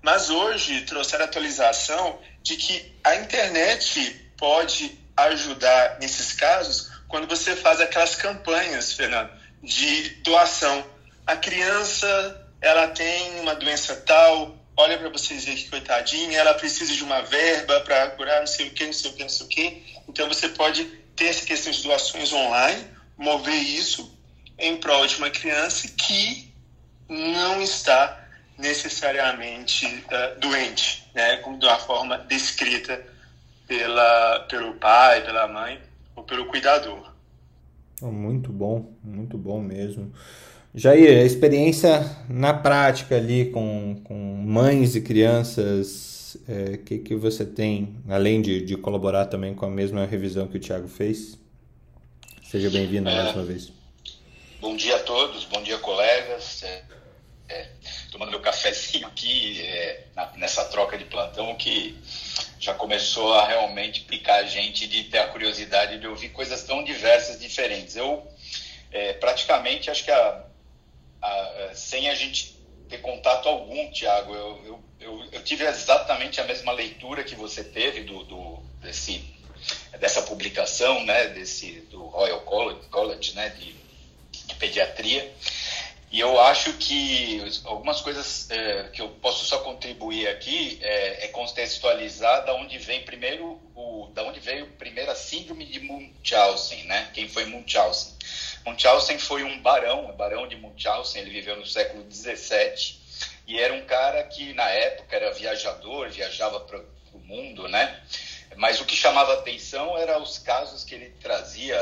Mas hoje trouxeram a atualização de que a internet pode ajudar nesses casos quando você faz aquelas campanhas, Fernando, de doação. A criança, ela tem uma doença tal, olha para vocês verem que coitadinha, ela precisa de uma verba para curar não sei o que, não sei o que, não sei o que. Então você pode ter essa questão de doações online, mover isso em prol de uma criança que não está necessariamente uh, doente, né, como de uma forma descrita pela, pelo pai, pela mãe ou pelo cuidador. Muito bom, muito bom mesmo. Jair, a experiência na prática ali com, com mães e crianças, o é, que, que você tem, além de, de colaborar também com a mesma revisão que o Thiago fez? Seja bem-vindo é, mais uma vez. Bom dia a todos, bom dia, colegas. É, é, tomando meu cafezinho aqui, é, na, nessa troca de plantão que já começou a realmente picar a gente de ter a curiosidade de ouvir coisas tão diversas, diferentes. Eu, é, praticamente, acho que a, a, sem a gente ter contato algum, Thiago, eu, eu, eu, eu tive exatamente a mesma leitura que você teve do, do, desse, dessa publicação, né, desse, do Royal College, College, né, de, de pediatria. E eu acho que algumas coisas é, que eu posso só contribuir aqui é, é contextualizar da onde vem primeiro o da onde veio primeiro a síndrome de Munchausen, né? Quem foi Munchausen? Munchausen foi um barão, um barão de Munchausen. Ele viveu no século dezessete e era um cara que na época era viajador, viajava para o mundo, né? Mas o que chamava atenção era os casos que ele trazia.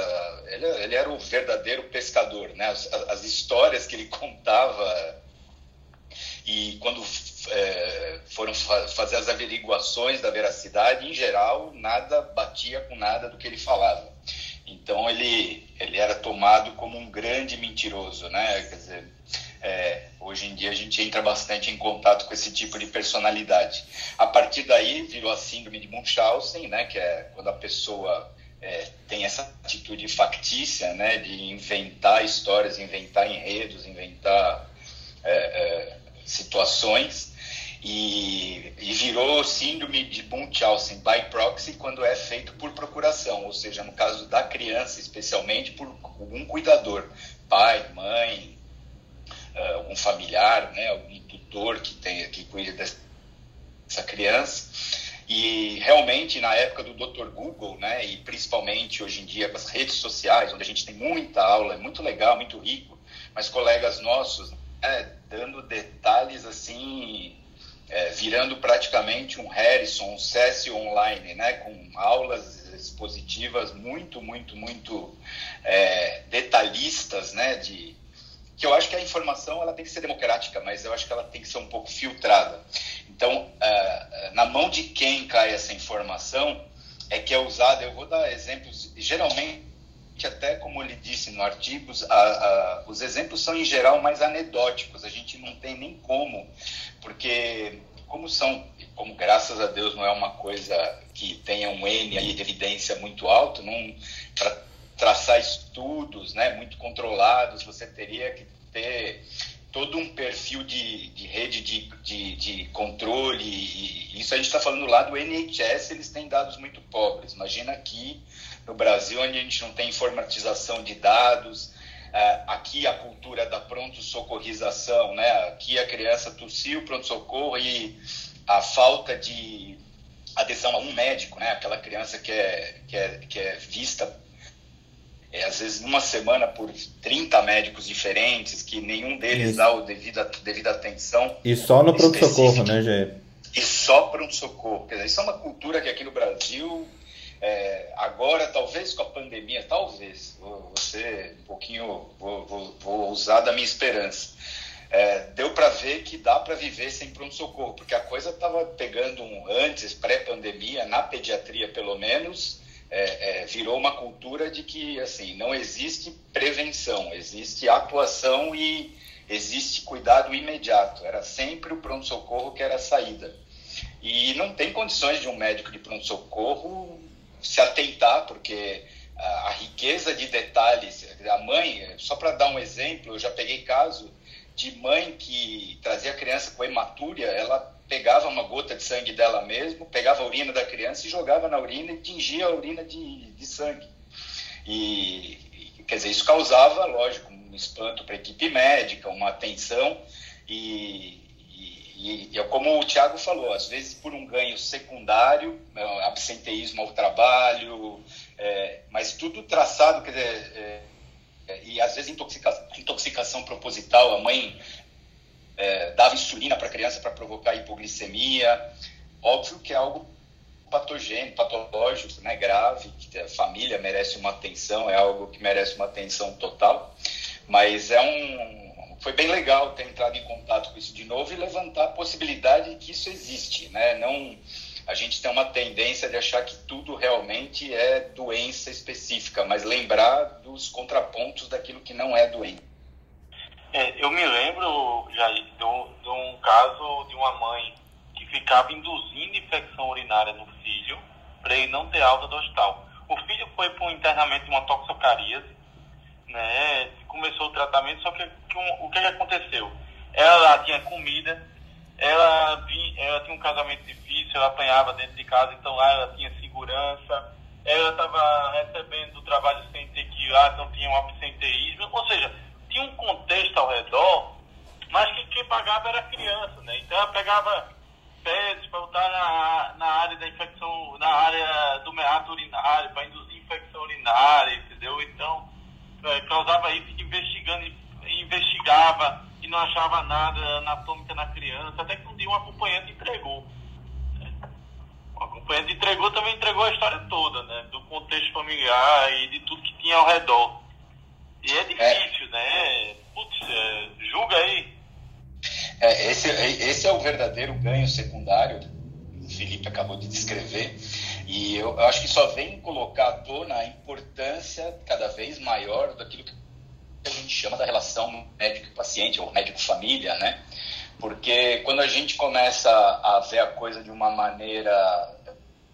Ele, ele era o verdadeiro pescador, né? As, as histórias que ele contava. E quando é, foram fa- fazer as averiguações da veracidade, em geral, nada batia com nada do que ele falava. Então, ele, ele era tomado como um grande mentiroso, né? Quer dizer, é, hoje em dia a gente entra bastante em contato com esse tipo de personalidade. A partir daí, virou a síndrome de Munchausen, né? Que é quando a pessoa... É, tem essa atitude factícia, né, de inventar histórias, inventar enredos, inventar é, é, situações, e, e virou síndrome de Munchausen by proxy quando é feito por procuração, ou seja, no caso da criança, especialmente por algum cuidador, pai, mãe, algum familiar, né, algum tutor que, tem, que cuida dessa criança. E realmente na época do doutor Google, né, e principalmente hoje em dia com as redes sociais, onde a gente tem muita aula, é muito legal, muito rico, mas colegas nossos, né, dando detalhes assim, é, virando praticamente um Harrison, um Cécio online, né, com aulas expositivas muito, muito, muito é, detalhistas, né, de... que eu acho que a informação ela tem que ser democrática, mas eu acho que ela tem que ser um pouco filtrada. Então, na mão de quem cai essa informação é que é usada, eu vou dar exemplos, geralmente, até como ele disse no artigo, a, a, os exemplos são, em geral, mais anedóticos, a gente não tem nem como, porque como são, como graças a Deus não é uma coisa que tenha um N aí de evidência muito alto, não... Pra, traçar estudos, né, muito controlados, você teria que ter todo um perfil de, de rede de, de, de controle, e isso a gente está falando lá do N H S, eles têm dados muito pobres. Imagina aqui no Brasil, onde a gente não tem informatização de dados, aqui a cultura da pronto-socorrização, né, aqui a criança tossiu, pronto-socorro, e a falta de adesão a um médico, né, aquela criança que é, que é, que é vista... É, às vezes numa semana por trinta médicos diferentes, que nenhum deles Isso. dá o devida, devida atenção. E só no pronto-socorro, né, Jair? E só pronto-socorro. Quer dizer, isso é uma cultura que aqui no Brasil, é, agora, talvez com a pandemia, talvez, vou, vou ser um pouquinho, vou, vou, vou usar da minha esperança. É, deu para ver que dá para viver sem pronto-socorro, porque a coisa estava pegando um antes, pré-pandemia, na pediatria pelo menos. É, é, virou uma cultura de que assim, não existe prevenção, existe atuação e existe cuidado imediato. Era sempre o pronto-socorro que era a saída. E não tem condições de um médico de pronto-socorro se atentar, porque a, a riqueza de detalhes... A mãe, só para dar um exemplo, eu já peguei caso de mãe que trazia a criança com hematúria, ela... pegava uma gota de sangue dela mesmo, pegava a urina da criança e jogava na urina e tingia a urina de, de sangue. E, quer dizer, isso causava, lógico, um espanto para a equipe médica, uma atenção. E, e, e como o Thiago falou, às vezes por um ganho secundário, absenteísmo ao trabalho, é, mas tudo traçado, quer dizer, é, e às vezes intoxicação, intoxicação proposital, a mãe... É, dava insulina para a criança para provocar hipoglicemia. Óbvio que é algo patogênico, patológico, né, grave, que a família merece uma atenção, é algo que merece uma atenção total, mas é um, foi bem legal ter entrado em contato com isso de novo e levantar a possibilidade de que isso existe, né? Não, a gente tem uma tendência de achar que tudo realmente é doença específica, mas lembrar dos contrapontos daquilo que não é doença. Eu me lembro, Jair, de um caso de uma mãe que ficava induzindo infecção urinária no filho para ele não ter alta do hospital. O filho foi para um internamento de uma toxocariase, né? Começou o tratamento, só que, que um, o que aconteceu? Ela lá tinha comida, ela, vinha, ela tinha um casamento difícil, ela apanhava dentro de casa, então lá ela tinha segurança, ela estava recebendo do trabalho sem ter que ir lá, então tinha um absenteísmo, ou seja... Tinha um contexto ao redor, mas que quem pagava era a criança, né? Então ela pegava fezes para botar na, na área da infecção, na área do meato urinário, para induzir infecção urinária, entendeu? Então é, causava isso, investigando, investigava e não achava nada anatômica na criança, até que um dia um acompanhante entregou. Né? Um acompanhante entregou, também entregou a história toda, né? Do contexto familiar e de tudo que tinha ao redor. E é difícil, é. né? Putz, julga aí. É, esse, esse esse é o verdadeiro ganho secundário que o Felipe acabou de descrever, e eu, eu acho que só vem colocar à tona a importância cada vez maior daquilo que a gente chama da relação médico-paciente ou médico-família, né? Porque quando a gente começa a ver a coisa de uma maneira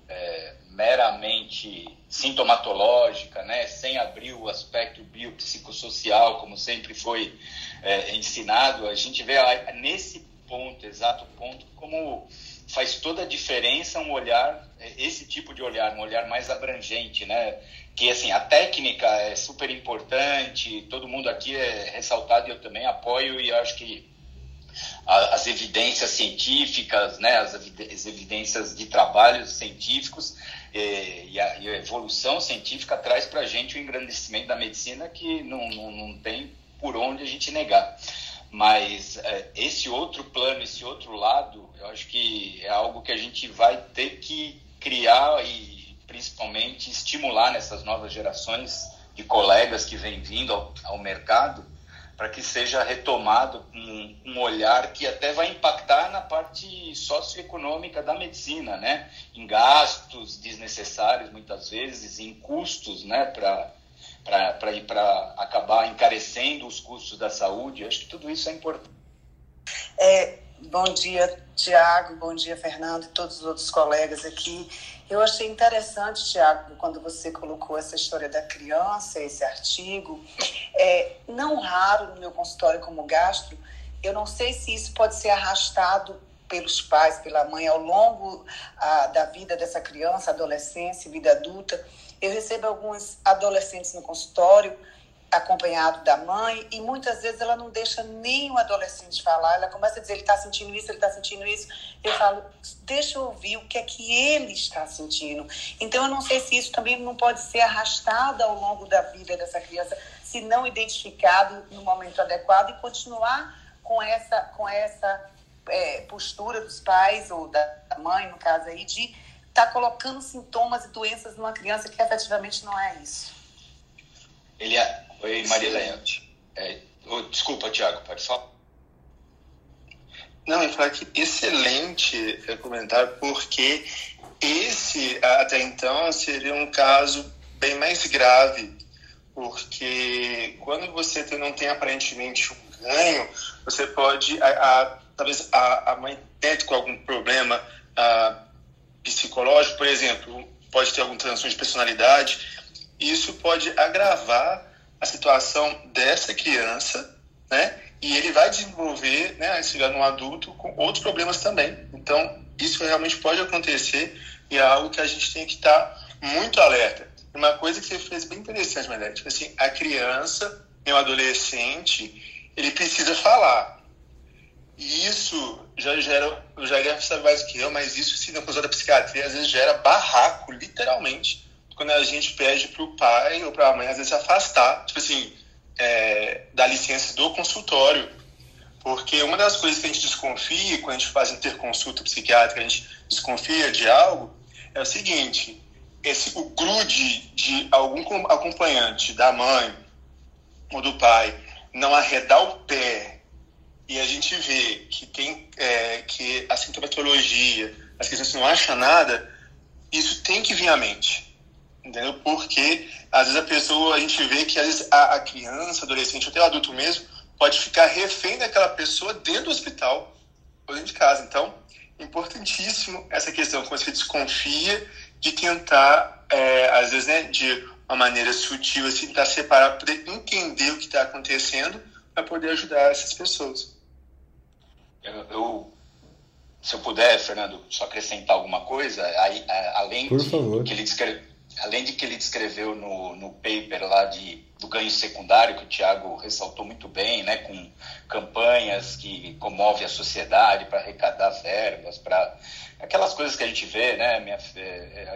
é, meramente sintomatológica, né, sem abrir o aspecto biopsicossocial, como sempre foi é, ensinado, a gente vê a, nesse ponto, exato ponto, como faz toda a diferença um olhar, esse tipo de olhar, um olhar mais abrangente, né? Que assim, a técnica é super importante, todo mundo aqui é ressaltado, eu também apoio, e acho que as evidências científicas, né, as evidências de trabalhos científicos eh, e, a, e a evolução científica traz para a gente o engrandecimento da medicina que não, não, não tem por onde a gente negar. Mas eh, esse outro plano, esse outro lado, eu acho que é algo que a gente vai ter que criar e principalmente estimular nessas novas gerações de colegas que vêm vindo ao, ao mercado, para que seja retomado um, um olhar que até vai impactar na parte socioeconômica da medicina, né? Em gastos desnecessários, muitas vezes, em custos, né? Para para acabar encarecendo os custos da saúde. Eu acho que tudo isso é importante. É, bom dia, Thiago, bom dia, Fernando e todos os outros colegas aqui. Eu achei interessante, Thiago, quando você colocou essa história da criança, esse artigo. É, não raro no meu consultório como gastro, eu não sei se isso pode ser arrastado pelos pais, pela mãe, ao longo a, da vida dessa criança, adolescência, vida adulta. Eu recebo alguns adolescentes no consultório, acompanhado da mãe, e muitas vezes ela não deixa nem o adolescente falar, ela começa a dizer, ele está sentindo isso, ele está sentindo isso. Eu falo, deixa eu ouvir o que é que ele está sentindo. Então, eu não sei se isso também não pode ser arrastado ao longo da vida dessa criança, se não identificado no momento adequado, e continuar com essa, com essa é, postura dos pais, ou da mãe, no caso aí, de estar tá colocando sintomas e doenças numa criança que efetivamente não é isso. Ele é... Oi, Mariléia. É, oh, desculpa, Thiago, pode falar? Não, eu ia falar que excelente comentário, porque esse, até então, seria um caso bem mais grave, porque quando você não tem aparentemente um ganho, você pode, a, a, talvez a, a mãe tente com algum problema a, psicológico, por exemplo, pode ter algum transtorno de personalidade. Isso pode agravar a situação dessa criança, né? E ele vai desenvolver, né, se chegar num adulto, com outros problemas também. Então, isso realmente pode acontecer e é algo que a gente tem que estar muito alerta. Uma coisa que você fez bem interessante, Mariléia, tipo assim, a criança, o adolescente, ele precisa falar. E isso já gera, o Jair sabe mais do que eu, mas isso, se não consulta da psiquiatria, às vezes gera barraco, literalmente, quando a gente pede para o pai ou para a mãe, às vezes, se afastar, tipo assim, é, da licença do consultório. Porque uma das coisas que a gente desconfia, quando a gente faz interconsulta psiquiátrica, a gente desconfia de algo, é o seguinte, esse, o grude de algum acompanhante, da mãe ou do pai, não arredar o pé, e a gente vê que, tem, é, que a sintomatologia, as crianças não acham nada, isso tem que vir à mente. Entendeu? Porque às vezes a pessoa, a gente vê que às vezes a, a criança, adolescente, até o adulto mesmo, pode ficar refém daquela pessoa dentro do hospital ou dentro de casa. Então, importantíssimo essa questão, quando você desconfia, de tentar, é, às vezes, né, de uma maneira sutil, assim, tentar separar, poder entender o que está acontecendo, para poder ajudar essas pessoas. Eu, eu, se eu puder, Fernando, só acrescentar alguma coisa, aí, a, além Por favor. De que ele descreve. Além de que ele descreveu no, no paper lá de, do ganho secundário, que o Thiago ressaltou muito bem, né, com campanhas que comovem a sociedade para arrecadar verbas, para aquelas coisas que a gente vê, né, minha,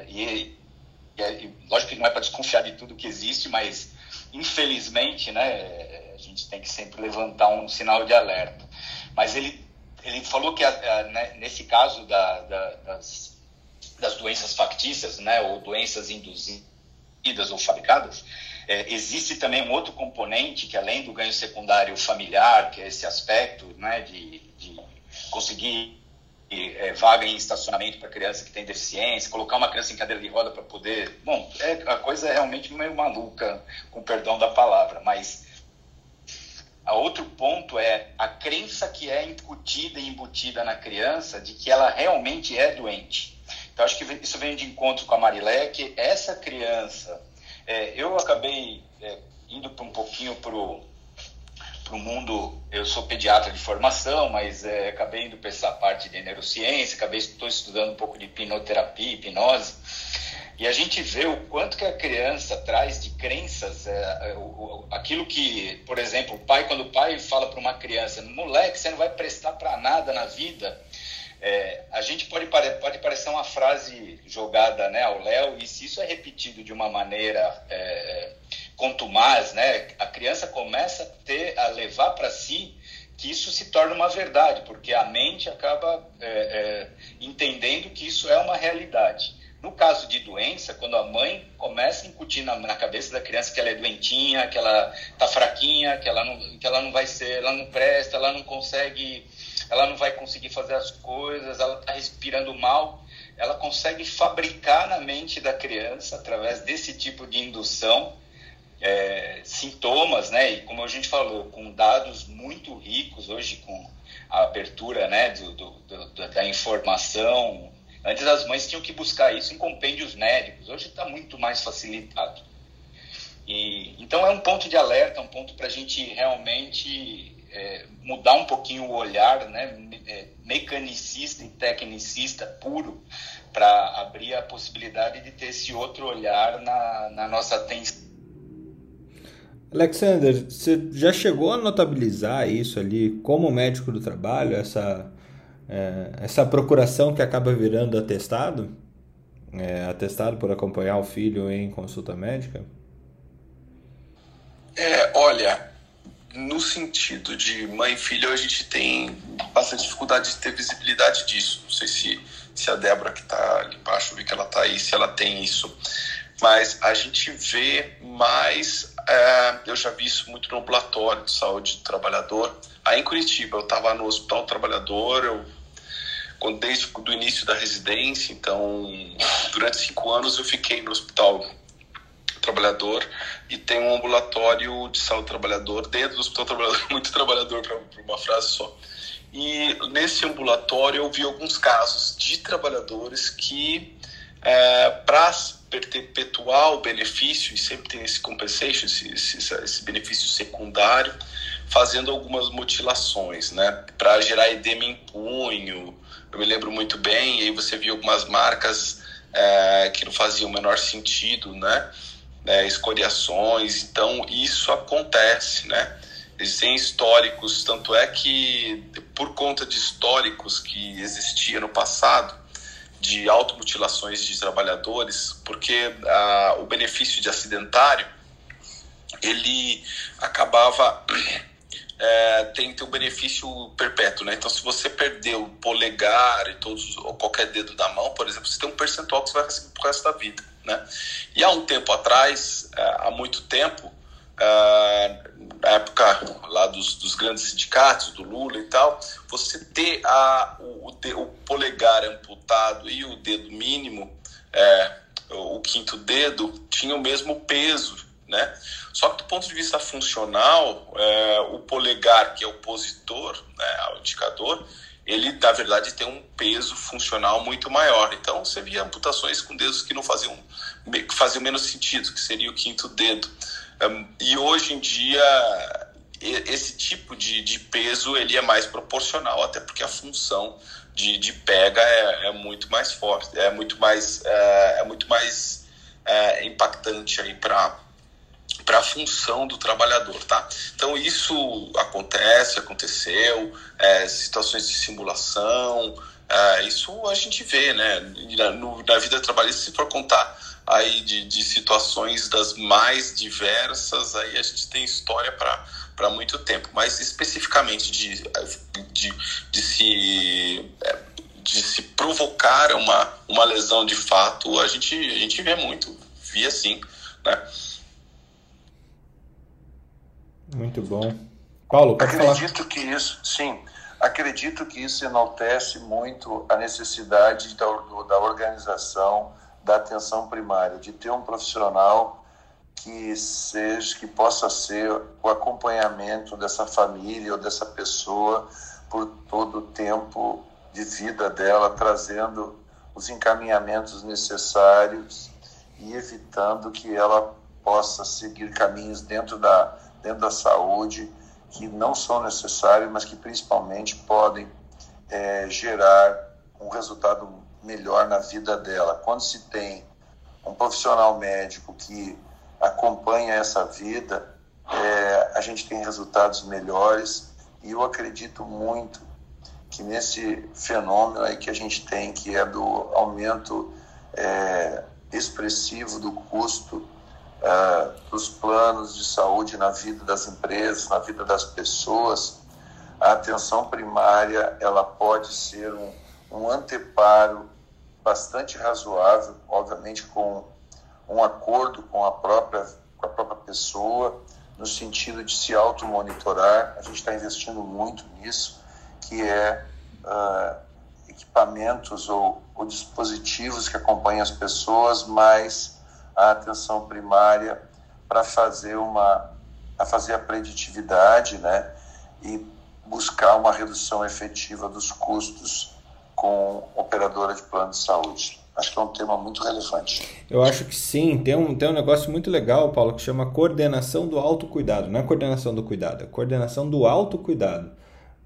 e, e, e lógico que não é para desconfiar de tudo que existe, mas infelizmente, né, a gente tem que sempre levantar um sinal de alerta. Mas ele, ele falou que a, a, né, nesse caso da, da, das... das doenças factícias, né, ou doenças induzidas ou fabricadas, é, existe também um outro componente que, além do ganho secundário familiar, que é esse aspecto, né, de, de conseguir é, vaga em estacionamento para criança que tem deficiência, colocar uma criança em cadeira de roda para poder... Bom, é, a coisa é realmente meio maluca, com perdão da palavra, mas... A outro ponto é a crença que é incutida e embutida na criança de que ela realmente é doente. Então, acho que isso vem de encontro com a Mariléia, que essa criança... É, eu acabei é, indo um pouquinho para o mundo... Eu sou pediatra de formação, mas é, acabei indo para essa parte de neurociência, acabei estou estudando um pouco de hipnoterapia, hipnose... E a gente vê o quanto que a criança traz de crenças, é, o, o, aquilo que, por exemplo, o pai, quando o pai fala para uma criança, moleque, você não vai prestar para nada na vida, é, a gente pode, pode parecer uma frase jogada, né, ao léu, e se isso é repetido de uma maneira é, contumaz, né, a criança começa a, ter, a levar para si que isso se torna uma verdade, porque a mente acaba é, é, entendendo que isso é uma realidade. No caso de doença, quando a mãe começa a incutir na, na cabeça da criança que ela é doentinha, que ela está fraquinha, que ela, não, que ela não vai ser, ela não presta, ela não consegue, ela não vai conseguir fazer as coisas, ela está respirando mal, ela consegue fabricar na mente da criança, através desse tipo de indução, é, sintomas, né? E como a gente falou, com dados muito ricos hoje, com a abertura, né, do, do, do, da informação. Antes as mães tinham que buscar isso em compêndios médicos, hoje está muito mais facilitado. E, então é um ponto de alerta, um ponto para a gente realmente é, mudar um pouquinho o olhar, né, mecanicista e tecnicista puro, para abrir a possibilidade de ter esse outro olhar na, na nossa atenção. Alexander, você já chegou a notabilizar isso ali como médico do trabalho, essa... É, essa procuração que acaba virando atestado, é, atestado por acompanhar o filho em consulta médica? É, olha, no sentido de mãe e filho, a gente tem bastante dificuldade de ter visibilidade disso. Não sei se, se a Débora, que está ali embaixo, eu vi que ela está aí, se ela tem isso. Mas a gente vê mais, é, eu já vi isso muito no ambulatório de saúde do trabalhador. Aí em Curitiba, eu estava no Hospital do Trabalhador, eu desde o início da residência, então durante cinco anos eu fiquei no Hospital Trabalhador e tem um ambulatório de saúde do trabalhador dentro do Hospital Trabalhador, muito trabalhador para uma frase só. E nesse ambulatório eu vi alguns casos de trabalhadores que é, para perpetuar o benefício, e sempre tem esse compensation, esse, esse, esse benefício secundário, fazendo algumas mutilações, né, para gerar edema em punho. Eu me lembro muito bem, e aí você viu algumas marcas é, que não faziam o menor sentido, né, é, escoriações. Então isso acontece, né, existem históricos, tanto é que por conta de históricos que existia no passado, de automutilações de trabalhadores, porque a, o benefício de acidentário, ele acabava... É, tem que ter um benefício perpétuo, né? Então, se você perdeu o polegar e todos, ou qualquer dedo da mão, por exemplo, você tem um percentual que você vai receber pro resto da vida, né? E há um tempo atrás, há muito tempo, na época lá dos, dos grandes sindicatos, do Lula e tal, você ter a, o, o polegar amputado e o dedo mínimo, é, o quinto dedo, tinha o mesmo peso, né? Só que do ponto de vista funcional, é, o polegar, que é o opositor, né, o indicador, ele na verdade tem um peso funcional muito maior. Então você via amputações com dedos que não faziam, que faziam menos sentido, que seria o quinto dedo. E hoje em dia esse tipo de, de peso ele é mais proporcional, até porque a função de, de pega é, é muito mais forte, é muito mais, é, é muito mais é, impactante aí para para a função do trabalhador, tá? Então isso acontece, aconteceu, é, situações de simulação, é, isso a gente vê, né? Na, no, na vida trabalhista, se for contar aí de, de situações das mais diversas, aí a gente tem história para muito tempo, mas especificamente de, de, de se... de se provocar uma, uma lesão de fato, a gente, a gente vê muito, via sim, né? Muito bom. Paulo, pode falar? Acredito que isso, sim. Acredito que isso enaltece muito a necessidade da, da organização da atenção primária, de ter um profissional que seja, que possa ser o acompanhamento dessa família ou dessa pessoa por todo o tempo de vida dela, trazendo os encaminhamentos necessários e evitando que ela possa seguir caminhos dentro da, dentro da saúde que não são necessários, mas que principalmente podem é, gerar um resultado melhor na vida dela. Quando se tem um profissional médico que acompanha essa vida, é, a gente tem resultados melhores, e eu acredito muito que nesse fenômeno aí que a gente tem, que é do aumento é, expressivo do custo Uh, dos planos de saúde na vida das empresas, na vida das pessoas, a atenção primária ela pode ser um, um anteparo bastante razoável, obviamente com um acordo com a própria, com a própria pessoa, no sentido de se automonitorar. A gente está investindo muito nisso, que é uh, equipamentos ou, ou dispositivos que acompanham as pessoas, mas a atenção primária para fazer uma a fazer a preditividade, né, e buscar uma redução efetiva dos custos com operadora de plano de saúde. Acho que é um tema muito relevante. Eu acho que sim. Tem um, tem um negócio muito legal, Paulo, que chama coordenação do autocuidado. Não é coordenação do cuidado, é coordenação do autocuidado.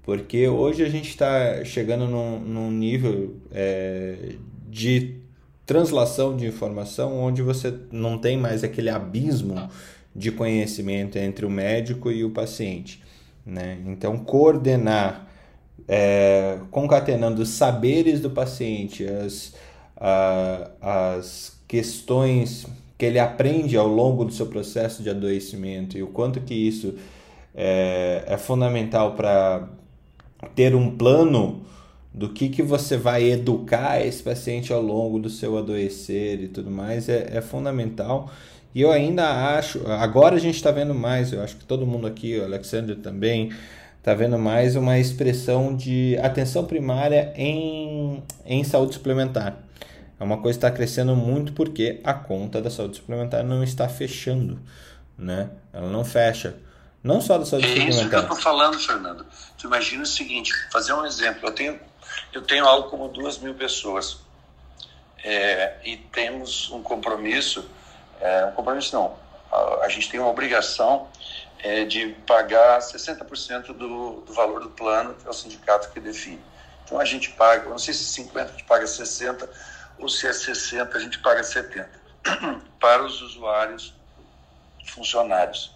Porque hoje a gente está chegando num, num nível é, de translação de informação, onde você não tem mais aquele abismo de conhecimento entre o médico e o paciente, né? Então, coordenar, é, concatenando os saberes do paciente, as, a, as questões que ele aprende ao longo do seu processo de adoecimento e o quanto que isso é, é fundamental para ter um plano do que, que você vai educar esse paciente ao longo do seu adoecer e tudo mais, é, é fundamental. E eu ainda acho, agora a gente está vendo mais, eu acho que todo mundo aqui, o Alexander também, está vendo mais uma expressão de atenção primária em, em saúde suplementar. É uma coisa que está crescendo muito porque a conta da saúde suplementar não está fechando, né? Ela não fecha. Não só da saúde suplementar. É isso que eu estou falando, Fernando. Tu imagina o seguinte, fazer um exemplo, eu tenho... Eu tenho algo como duas mil pessoas é, e temos um compromisso, é, um compromisso não, a, a gente tem uma obrigação é, de pagar sessenta por cento do, do valor do plano, que é o sindicato que define. Então a gente paga, não sei se é cinquenta por cento, a gente paga sessenta por cento, ou se é sessenta por cento, a gente paga setenta por cento para os usuários funcionários.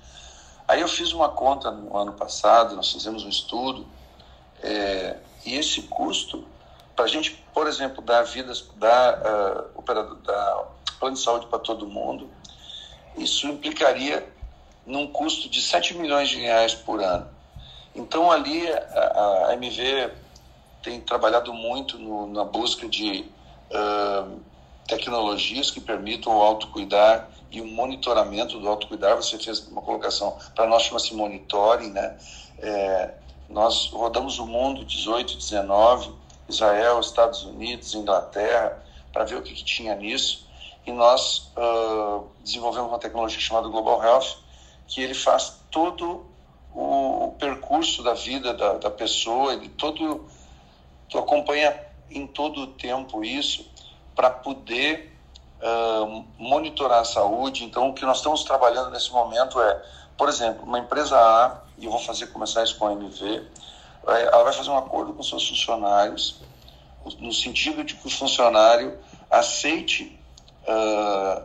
Aí eu fiz uma conta no ano passado, nós fizemos um estudo, é, e esse custo, para a gente, por exemplo, dar vidas, dar uh, plano de saúde para todo mundo, isso implicaria num custo de sete milhões de reais por ano. Então, ali, a, a M V tem trabalhado muito no, na busca de uh, tecnologias que permitam o autocuidar e o monitoramento do autocuidar. Você fez uma colocação, para nós chama-se monitoring, né? É, nós rodamos o mundo, dezoito, dezenove, Israel, Estados Unidos, Inglaterra, para ver o que, que tinha nisso. E nós uh, desenvolvemos uma tecnologia chamada Global Health, que ele faz todo o, o percurso da vida da, da pessoa, ele todo, tu acompanha em todo o tempo isso, para poder uh, monitorar a saúde. Então, o que nós estamos trabalhando nesse momento é, por exemplo, uma empresa A, e eu vou fazer, começar isso com a M V, ela vai fazer um acordo com seus funcionários, no sentido de que o funcionário aceite uh,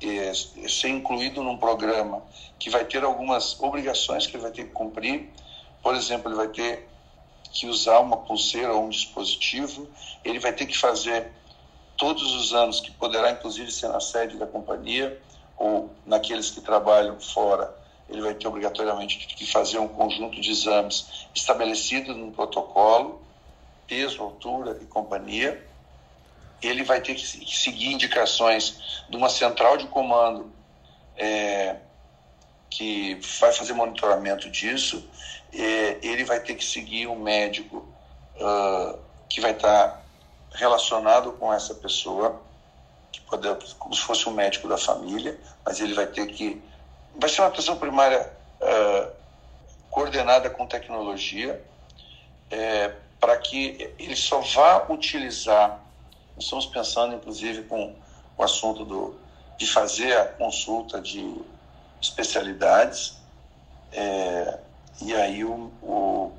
é, ser incluído num programa que vai ter algumas obrigações que ele vai ter que cumprir. Por exemplo, ele vai ter que usar uma pulseira ou um dispositivo, ele vai ter que fazer todos os anos, que poderá inclusive ser na sede da companhia, ou naqueles que trabalham fora, ele vai ter obrigatoriamente que fazer um conjunto de exames estabelecido num protocolo, peso, altura e companhia. Ele vai ter que seguir indicações de uma central de comando é, que vai fazer monitoramento disso, é, ele vai ter que seguir um médico uh, que vai estar relacionado com essa pessoa, que pode, como se fosse um médico da família, mas ele vai ter que... Vai ser uma atenção primária uh, coordenada com tecnologia, é, para que ele só vá utilizar... Nós estamos pensando, inclusive, com o assunto do, de fazer a consulta de especialidades, é, e aí o, o,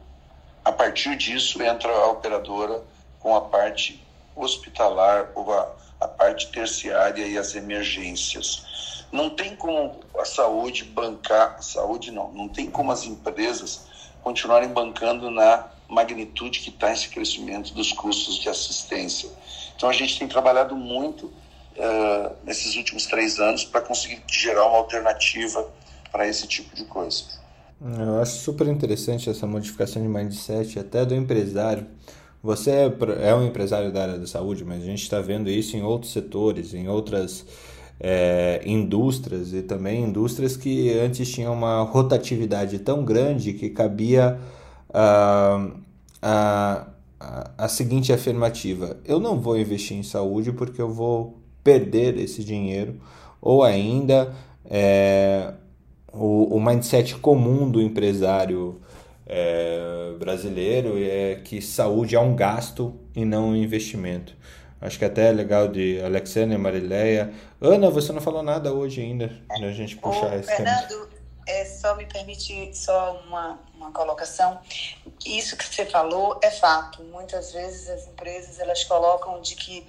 a partir disso entra a operadora com a parte hospitalar ou a, a parte terciária e as emergências. Não tem como a saúde bancar, a saúde não, não tem como as empresas continuarem bancando na magnitude que está esse crescimento dos custos de assistência. Então a gente tem trabalhado muito Uh, nesses últimos três anos para conseguir gerar uma alternativa para esse tipo de coisa. Eu acho super interessante essa modificação de mindset até do empresário. Você é, é um empresário da área da saúde, mas a gente está vendo isso em outros setores, em outras é, indústrias, e também indústrias que antes tinham uma rotatividade tão grande que cabia a... a, a, a seguinte afirmativa: eu não vou investir em saúde porque eu vou perder esse dinheiro, ou ainda é, o, o mindset comum do empresário é, brasileiro é que saúde é um gasto e não um investimento. Acho que até é legal de Alexander, Mariléia. Ana, você não falou nada hoje ainda, para a gente puxar esse tema. Fernando, é, só me permite só uma, uma colocação. Isso que você falou é fato. Muitas vezes as empresas elas colocam de que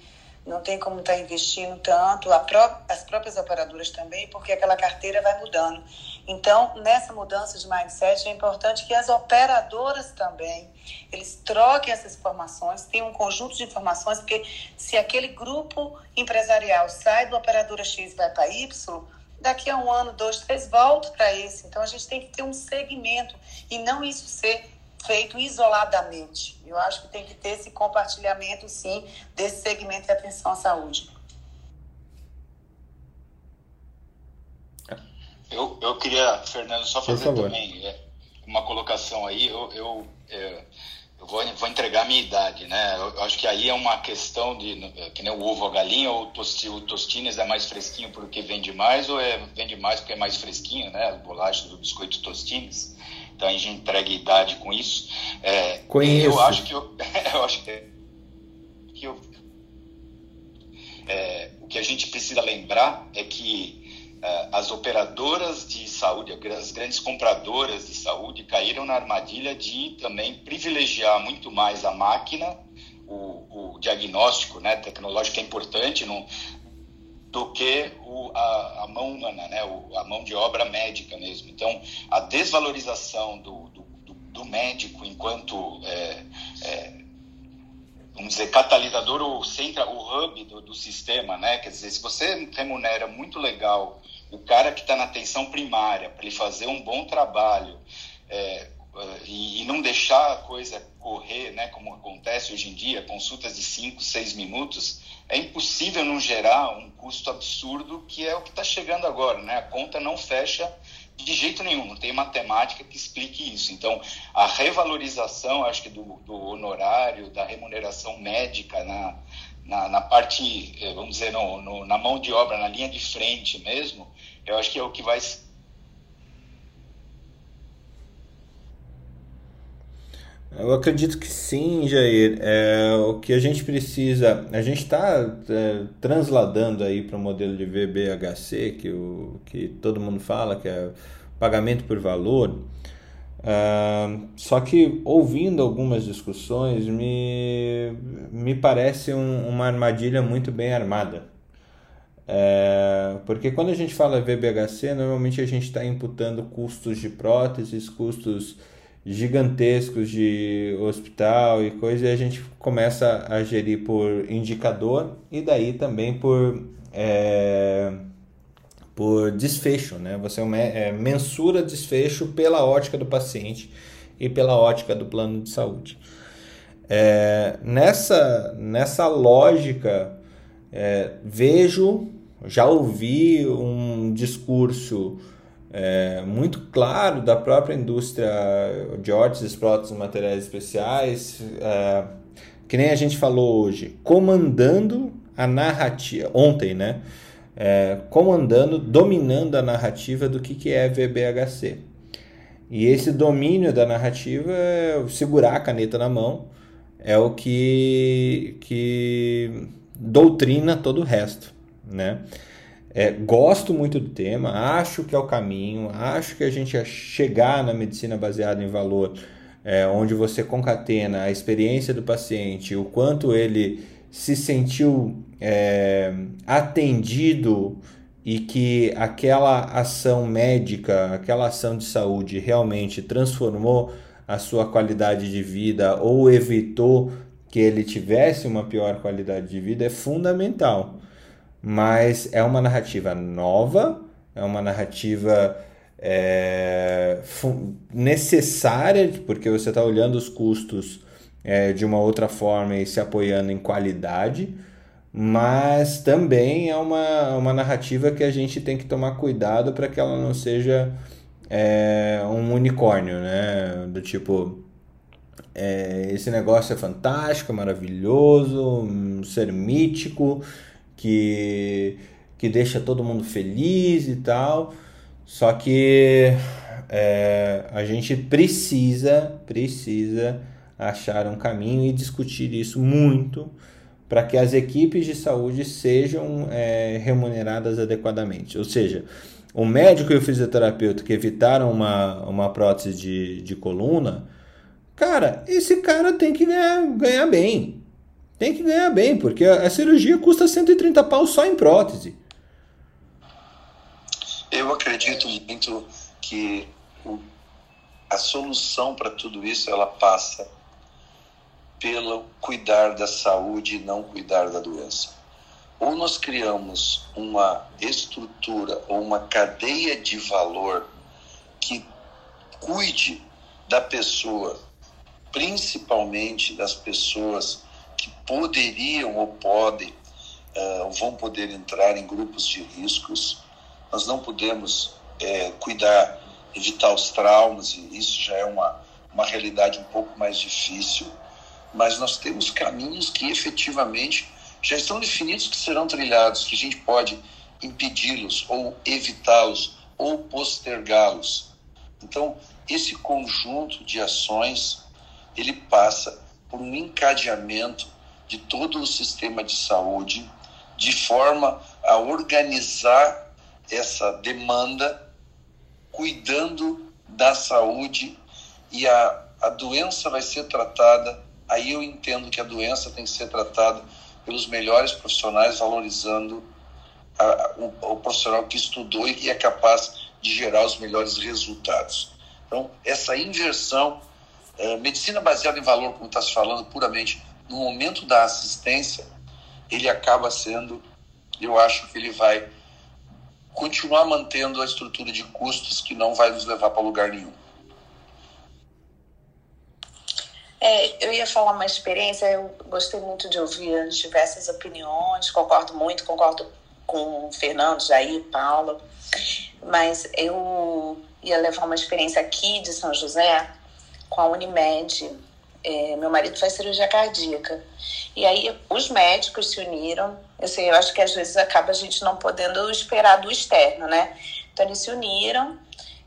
não tem como estar investindo tanto, a pró- as próprias operadoras também, porque aquela carteira vai mudando. Então, nessa mudança de mindset, é importante que as operadoras também, eles troquem essas informações, tenham um conjunto de informações, porque se aquele grupo empresarial sai do operadora X e vai para Y, daqui a um ano, dois, três, volta para esse. Então, a gente tem que ter um segmento e não isso ser feito isoladamente. Eu acho que tem que ter esse compartilhamento, sim, desse segmento de atenção à saúde. Eu, eu queria, Fernando, só fazer também uma colocação aí. Eu, eu, eu vou, vou entregar a minha idade, né? Eu, eu acho que aí é uma questão de, que nem o ovo a galinha, ou o Tostines é mais fresquinho porque vende mais, ou é, vende mais porque é mais fresquinho, né? A bolacha do biscoito Tostines. Então a gente entrega idade com isso. É, Conheço. Eu acho que eu, eu acho que, eu, é, o que a gente precisa lembrar é que é, as operadoras de saúde, as grandes compradoras de saúde, caíram na armadilha de também privilegiar muito mais a máquina, o, o diagnóstico, né, tecnológico é importante, não, do que o, a, a mão humana, né? o, a mão de obra médica mesmo. Então, a desvalorização do, do, do, do médico enquanto, é, é, vamos dizer, catalisador ou centra, o hub do, do sistema, né? Quer dizer, se você remunera muito legal o cara que está na atenção primária para ele fazer um bom trabalho, é, e, e não deixar a coisa correr, né? Como acontece hoje em dia, consultas de cinco, seis minutos, é impossível não gerar um custo absurdo, que é o que está chegando agora, né? A conta não fecha de jeito nenhum, não tem matemática que explique isso. Então, a revalorização, acho que do, do honorário, da remuneração médica na, na, na parte, vamos dizer, no, no, na mão de obra, na linha de frente mesmo, eu acho que é o que vai... Eu acredito que sim, Jair. É, o que a gente precisa... A gente está é, transladando aí para o modelo de V B H C, que, o, que todo mundo fala, que é pagamento por valor. Ah, só que, ouvindo algumas discussões, me, me parece um, uma armadilha muito bem armada. É, porque quando a gente fala V B H C, normalmente a gente está imputando custos de próteses, custos... gigantescos de hospital e coisa, e a gente começa a gerir por indicador e daí também por, é, por desfecho, né? Você é, mensura desfecho pela ótica do paciente e pela ótica do plano de saúde. É, nessa, nessa lógica, é, vejo, já ouvi um discurso é, muito claro da própria indústria de órteses, próteses, materiais especiais, é, que nem a gente falou hoje, comandando a narrativa, ontem, né? É, comandando, dominando a narrativa do que, que é V B H C. E esse domínio da narrativa é segurar a caneta na mão, é o que, que doutrina todo o resto, né? É, gosto muito do tema, acho que é o caminho, acho que a gente ia chegar na medicina baseada em valor, é, onde você concatena a experiência do paciente, o quanto ele se sentiu é, atendido e que aquela ação médica, aquela ação de saúde realmente transformou a sua qualidade de vida ou evitou que ele tivesse uma pior qualidade de vida, é fundamental. Mas é uma narrativa nova, é uma narrativa é, necessária, porque você está olhando os custos é, de uma outra forma e se apoiando em qualidade, mas também é uma, uma narrativa que a gente tem que tomar cuidado para que ela não seja é, um unicórnio, né? Do tipo, é, esse negócio é fantástico, maravilhoso, um ser mítico, Que, que deixa todo mundo feliz e tal, só que é, a gente precisa, precisa achar um caminho e discutir isso muito para que as equipes de saúde sejam é, remuneradas adequadamente. Ou seja, o médico e o fisioterapeuta que evitaram uma, uma prótese de, de coluna, cara, esse cara tem que ganhar, ganhar bem. Tem que ganhar bem, porque a cirurgia custa cento e trinta pau só em prótese. Eu acredito muito que a solução para tudo isso, ela passa pelo cuidar da saúde e não cuidar da doença. Ou nós criamos uma estrutura ou uma cadeia de valor que cuide da pessoa, principalmente das pessoas que poderiam ou podem, uh, vão poder entrar em grupos de riscos. Nós não podemos é, cuidar, evitar os traumas, e isso já é uma, uma realidade um pouco mais difícil, mas nós temos caminhos que efetivamente já estão definidos, que serão trilhados, que a gente pode impedi-los ou evitá-los ou postergá-los. Então, esse conjunto de ações, ele passa por um encadeamento de todo o sistema de saúde, de forma a organizar essa demanda, cuidando da saúde, e a, a doença vai ser tratada. Aí eu entendo que a doença tem que ser tratada pelos melhores profissionais, valorizando a, a, o, o profissional que estudou e que é capaz de gerar os melhores resultados. Então, essa inversão, medicina baseada em valor, como está se falando puramente, no momento da assistência, ele acaba sendo, eu acho que ele vai continuar mantendo a estrutura de custos que não vai nos levar para lugar nenhum. É, eu ia falar uma experiência, eu gostei muito de ouvir as diversas opiniões, concordo muito, concordo com o Fernando, Jair, Paulo, mas eu ia levar uma experiência aqui de São José, com a Unimed. É, meu marido faz cirurgia cardíaca. E aí os médicos se uniram. Eu sei, eu acho que às vezes acaba a gente não podendo esperar do externo, né? Então eles se uniram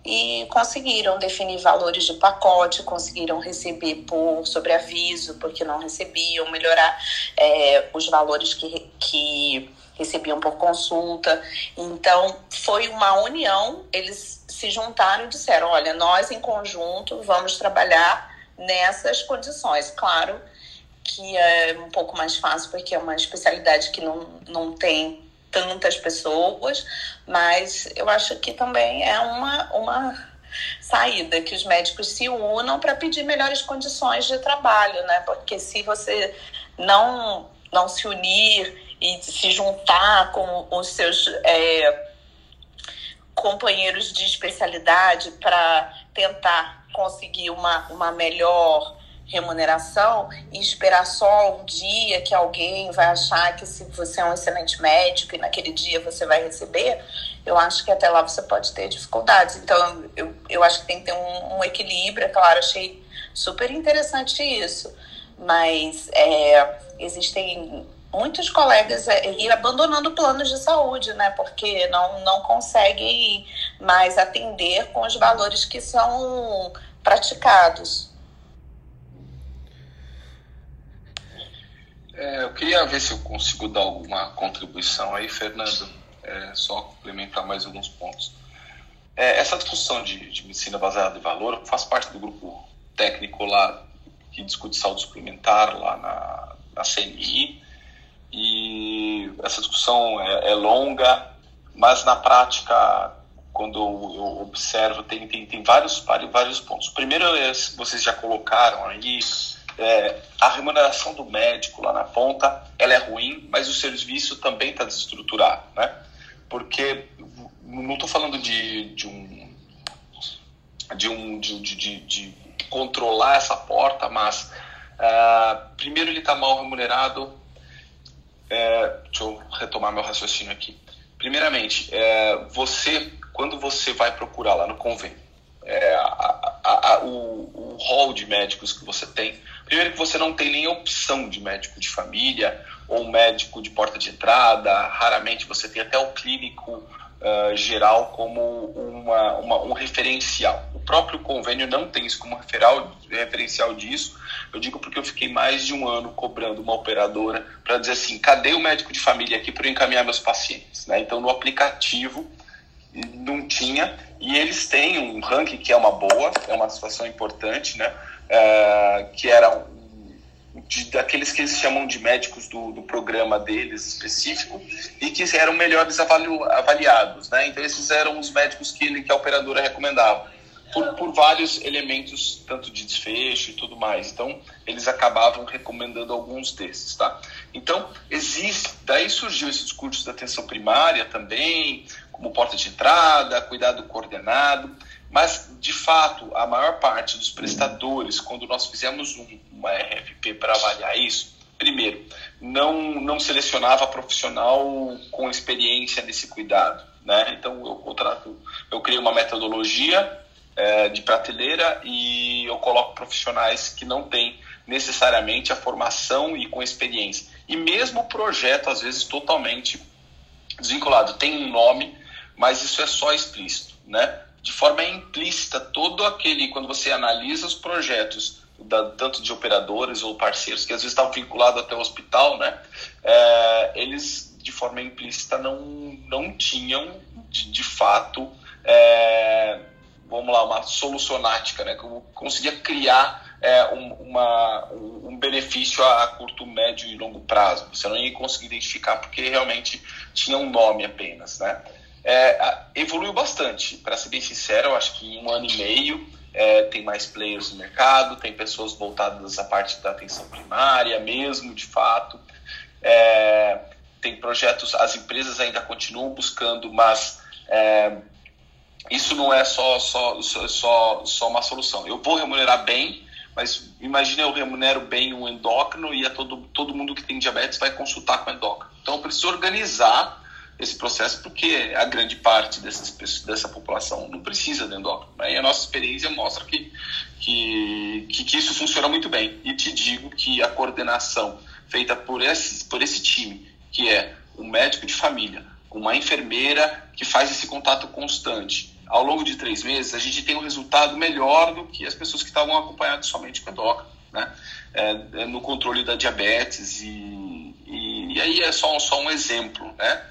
e conseguiram definir valores de pacote, conseguiram receber por sobreaviso, porque não recebiam, melhorar é, os valores que, que recebiam por consulta. Então foi uma união, eles se juntaram e disseram, olha, nós em conjunto vamos trabalhar nessas condições. Claro que é um pouco mais fácil, porque é uma especialidade que não, não tem tantas pessoas, mas eu acho que também é uma, uma saída, que os médicos se unam para pedir melhores condições de trabalho, né? Porque se você não, não se unir e se juntar com os seus... É, companheiros de especialidade para tentar conseguir uma, uma melhor remuneração e esperar só um dia que alguém vai achar que se você é um excelente médico e naquele dia você vai receber, eu acho que até lá você pode ter dificuldades. Então, eu, eu acho que tem que ter um, um equilíbrio, é claro, achei super interessante isso, mas é, existem muitos colegas ir abandonando planos de saúde, né? Porque não, não conseguem mais atender com os valores que são praticados. É, eu queria ver se eu consigo dar alguma contribuição aí, Fernando, é, só complementar mais alguns pontos. É, essa discussão de, de medicina baseada em valor faz parte do grupo técnico lá que discute saúde suplementar lá na, na C M I, e essa discussão é, é longa, mas na prática, quando eu observo, tem, tem, tem vários, vários pontos. Primeiro, vocês já colocaram aí, é, a remuneração do médico lá na ponta, ela é ruim, mas o serviço também está desestruturado, né? Porque não estou falando de, de um... de um... de, de, de, de controlar essa porta, mas uh, primeiro ele está mal remunerado. É, deixa eu retomar meu raciocínio aqui. Primeiramente, é, você, quando você vai procurar lá no convênio, é, a, a, a, o, o hall de médicos que você tem, primeiro que você não tem nem opção de médico de família ou médico de porta de entrada, raramente você tem até o clínico Uh, geral como uma, uma, um referencial. O próprio convênio não tem isso como referal, referencial disso. Eu digo porque eu fiquei mais de um ano cobrando uma operadora para dizer assim, cadê o médico de família aqui para eu encaminhar meus pacientes? Né? Então, no aplicativo não tinha, e eles têm um ranking que é uma boa, é uma situação importante, né? Uh, que era De, daqueles que eles chamam de médicos do, do programa deles específico e que eram melhores avaliu, avaliados, né? Então esses eram os médicos que, ele, que a operadora recomendava por, por vários elementos, tanto de desfecho e tudo mais. Então eles acabavam recomendando alguns desses, tá? Então existe, daí surgiu esse discurso da atenção primária também, como porta de entrada, cuidado coordenado. Mas, de fato, a maior parte dos prestadores, quando nós fizemos um, uma R F P para avaliar isso, primeiro, não, não selecionava profissional com experiência nesse cuidado, né? Então, eu contrato, eu criei uma metodologia é, de prateleira e eu coloco profissionais que não têm necessariamente a formação e com experiência. E mesmo o projeto, às vezes, totalmente desvinculado. Tem um nome, mas isso é só explícito, né? De forma implícita, todo aquele, quando você analisa os projetos, da, tanto de operadores ou parceiros, que às vezes estavam vinculados até o hospital, né, é, eles, de forma implícita, não, não tinham, de, de fato, é, vamos lá, uma solucionática, né, que conseguia criar é, um, uma, um benefício a curto, médio e longo prazo. Você não ia conseguir identificar porque realmente tinha um nome apenas, né? É, evoluiu bastante, para ser bem sincero. Eu acho que em um ano e meio é, tem mais players no mercado, tem pessoas voltadas à parte da atenção primária mesmo, de fato, é, tem projetos, as empresas ainda continuam buscando, mas é, isso não é só, só, só, só uma solução. Eu vou remunerar bem, mas imagina, eu remunero bem um endócrino e a todo, todo mundo que tem diabetes vai consultar com o endócrino. Então eu preciso organizar esse processo, porque a grande parte dessas pessoas, dessa população não precisa de endócrino, né? E a nossa experiência mostra que, que, que, que isso funciona muito bem. E te digo que a coordenação feita por esse, por esse time, que é um médico de família, uma enfermeira que faz esse contato constante, ao longo de três meses, a gente tem um resultado melhor do que as pessoas que estavam acompanhadas somente com endócrino, né? É, no controle da diabetes, e, e, e aí é só, só um exemplo, né?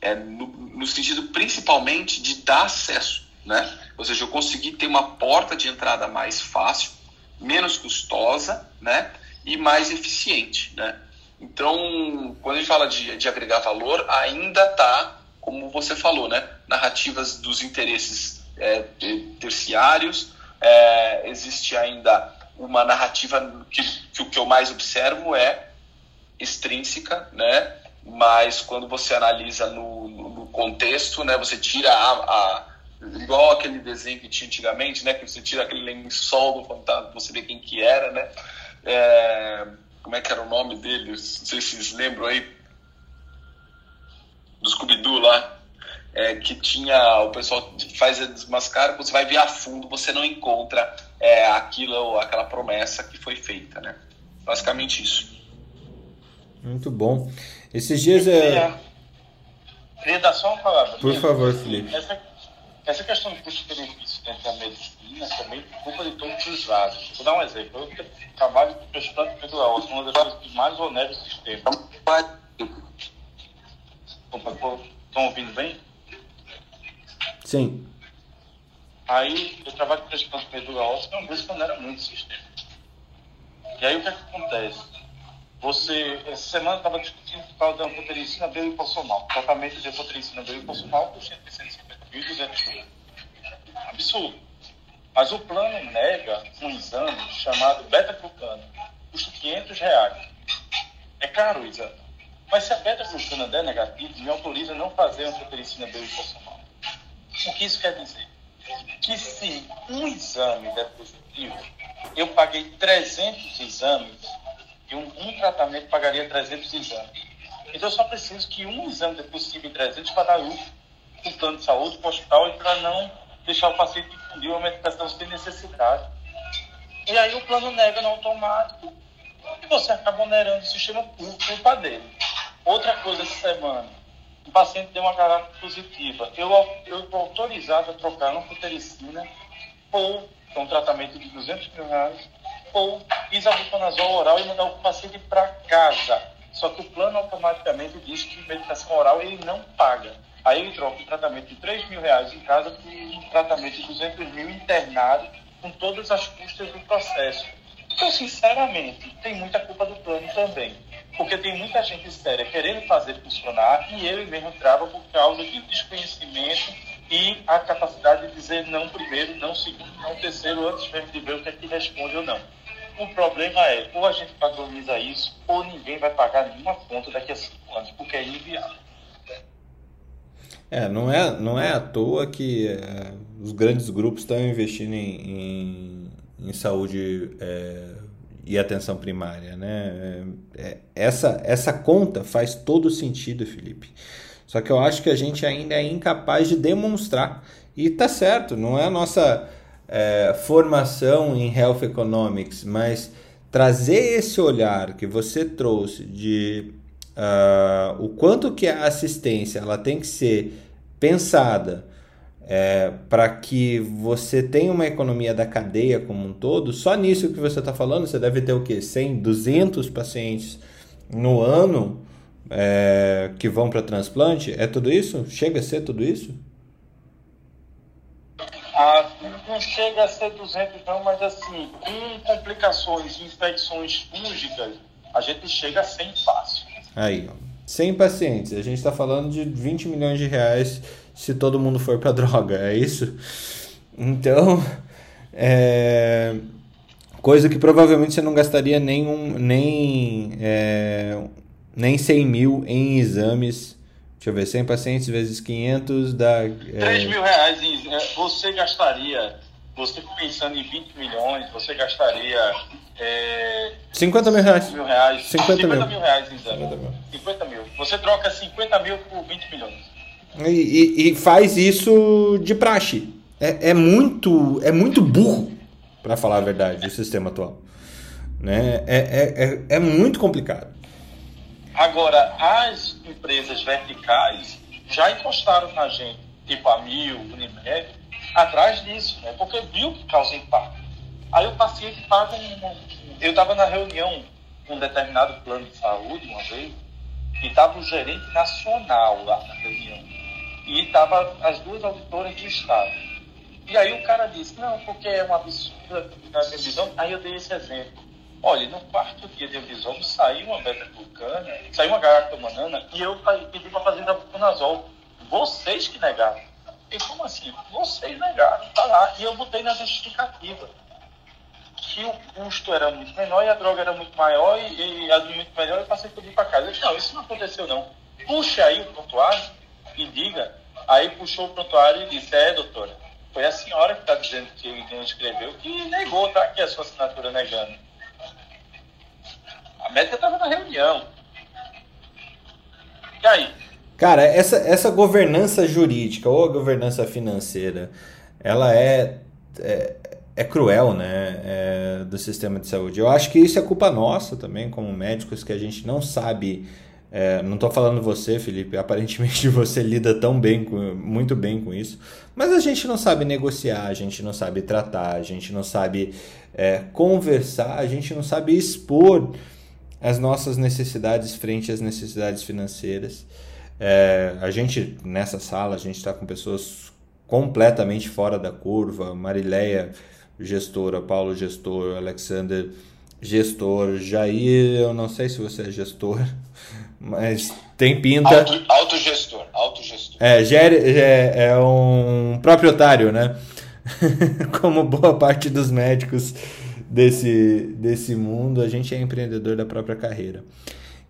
É, no, no sentido principalmente de dar acesso, né? Ou seja, eu consegui ter uma porta de entrada mais fácil, menos custosa, né? E mais eficiente, né? Então, quando a gente fala de, de agregar valor, ainda tá, como você falou, né? Narrativas dos interesses é, terciários, é, existe ainda uma narrativa que, que o que eu mais observo é extrínseca, né? Mas quando você analisa no, no, no contexto, né, você tira a, a igual aquele desenho que tinha antigamente, né, que você tira aquele lençol do fantasma, você vê quem que era, né? É, como é que era o nome dele? Não sei se vocês lembram aí. Do Scooby-Doo lá. É, que tinha... O pessoal faz a desmascara. Você vai ver a fundo. Você não encontra é, aquilo, aquela promessa que foi feita, né? Basicamente isso. Muito bom. Esses dias... é... Queria dar só uma palavra. Por favor, Felipe. Essa, essa questão de custo-benefício dentro da medicina também preocupa de todos os lados. Vou dar um exemplo. Eu trabalho com transplante pendular, uma das coisas mais honestas do sistema. Estão ouvindo bem? Sim. Aí, eu trabalho com transplante pendular, é uma coisa que onera muito o sistema. E aí, o que, é que acontece? Você, essa semana, estava discutindo por causa da anfotericina belipossomal. Tratamento de anfotericina belipossomal custa cento e cinquenta mil e duzentos reais. Absurdo. Mas o plano nega um exame chamado beta-glucana. Custa quinhentos reais. É caro o exame. Mas se a beta-glucana der negativo, me autoriza a não fazer anfotericina belipossomal. O que isso quer dizer? Que se um exame der positivo, eu paguei trezentos exames... e um, um tratamento pagaria trezentos exames. Então eu só preciso que um exame dê positivo em trezentos para dar lucro para o plano de saúde, para o hospital, e para não deixar o paciente difundir uma medicação sem necessidade. E aí o plano nega no automático e você acaba onerando o sistema por culpa dele. Outra coisa essa semana, o paciente deu uma caráter positiva. Eu estou autorizado a trocar uma anfotericina ou é um tratamento de duzentos mil reais ou isavuconazol oral e mandar o paciente para casa. Só que o plano automaticamente diz que medicação oral ele não paga. Aí ele troca um tratamento de três mil reais em casa por um tratamento de duzentos mil internado, com todas as custas do processo. Então, sinceramente, tem muita culpa do plano também. Porque tem muita gente séria querendo fazer funcionar e ele mesmo trava por causa de desconhecimento e a capacidade de dizer não primeiro, não segundo, não terceiro, antes mesmo de ver o que é que responde ou não. O problema é, ou a gente padroniza isso, ou ninguém vai pagar nenhuma conta daqui a cinco anos, porque é inviável. É, não é, não é à toa que é, os grandes grupos estão investindo em, em, em saúde é, e atenção primária, né? É, essa, essa conta faz todo sentido, Felipe. Só que eu acho que a gente ainda é incapaz de demonstrar. E tá certo, não é a nossa... É, formação em Health Economics, mas trazer esse olhar que você trouxe de uh, o quanto que a assistência ela tem que ser pensada é, para que você tenha uma economia da cadeia como um todo, só nisso que você está falando, você deve ter o quê? cem, duzentos pacientes no ano é, que vão para transplante? É tudo isso? Chega a ser tudo isso? Ah, não chega a ser duzentos não, mas assim, com complicações e infecções fúngicas, a gente chega a cem fácil. Aí, ó. cem pacientes, a gente está falando de vinte milhões de reais se todo mundo for para droga, é isso? Então, é... coisa que provavelmente você não gastaria nem, um, nem, é... nem cem mil em exames. Deixa eu ver, cem pacientes vezes quinhentos dá... três mil reais, você gastaria, você pensando em vinte milhões, você gastaria... É, cinquenta mil reais. cinquenta mil reais. cinquenta mil reais em exame. cinquenta mil. Você troca cinquenta mil por vinte milhões. E, e, e faz isso de praxe. É, é, muito, é muito burro, para falar a verdade, o sistema atual. Né? É, é, é, é muito complicado. Agora, as empresas verticais já encostaram na gente, tipo a Mil, Unimed, atrás disso, né? Porque viu que causa impacto. Aí o paciente paga um... Eu estava na reunião com um determinado plano de saúde, uma vez, e estava o gerente nacional lá na reunião. E estava as duas auditoras do Estado. E aí o cara disse, não, porque é uma absurda a revisão. Aí eu dei esse exemplo. Olha, no quarto dia de revisão saiu uma beta-glucana, saiu uma galactomanana e eu pedi para fazer dabuconazol. Vocês que negaram. E como assim? Vocês negaram. Tá lá. E eu botei na justificativa que o custo era muito menor e a droga era muito maior e, e a muito melhor eu passei pedir para casa. Eu disse, não, isso não aconteceu não. Puxe aí o prontuário e diga. Aí puxou o prontuário e disse, é, doutora, foi a senhora que está dizendo que ele escreveu que negou, tá? Que a sua assinatura negando. médica estava na reunião. E aí? Cara, essa, essa governança jurídica ou a governança financeira, ela é, é, é cruel, né? É, do sistema de saúde. Eu acho que isso é culpa nossa também, como médicos, que a gente não sabe... É, não estou falando você, Felipe, aparentemente você lida tão bem, com, muito bem com isso, mas a gente não sabe negociar, a gente não sabe tratar, a gente não sabe é, conversar, a gente não sabe expor as nossas necessidades frente às necessidades financeiras. É, a gente, nessa sala, a gente está com pessoas completamente fora da curva, Mariléia, gestora, Paulo, gestor, Alexander, gestor, Jair, eu não sei se você é gestor, mas tem pinta... Auto, autogestor, autogestor. É, gere, é, é um proprietário, né? Como boa parte dos médicos desse, desse mundo, a gente é empreendedor da própria carreira.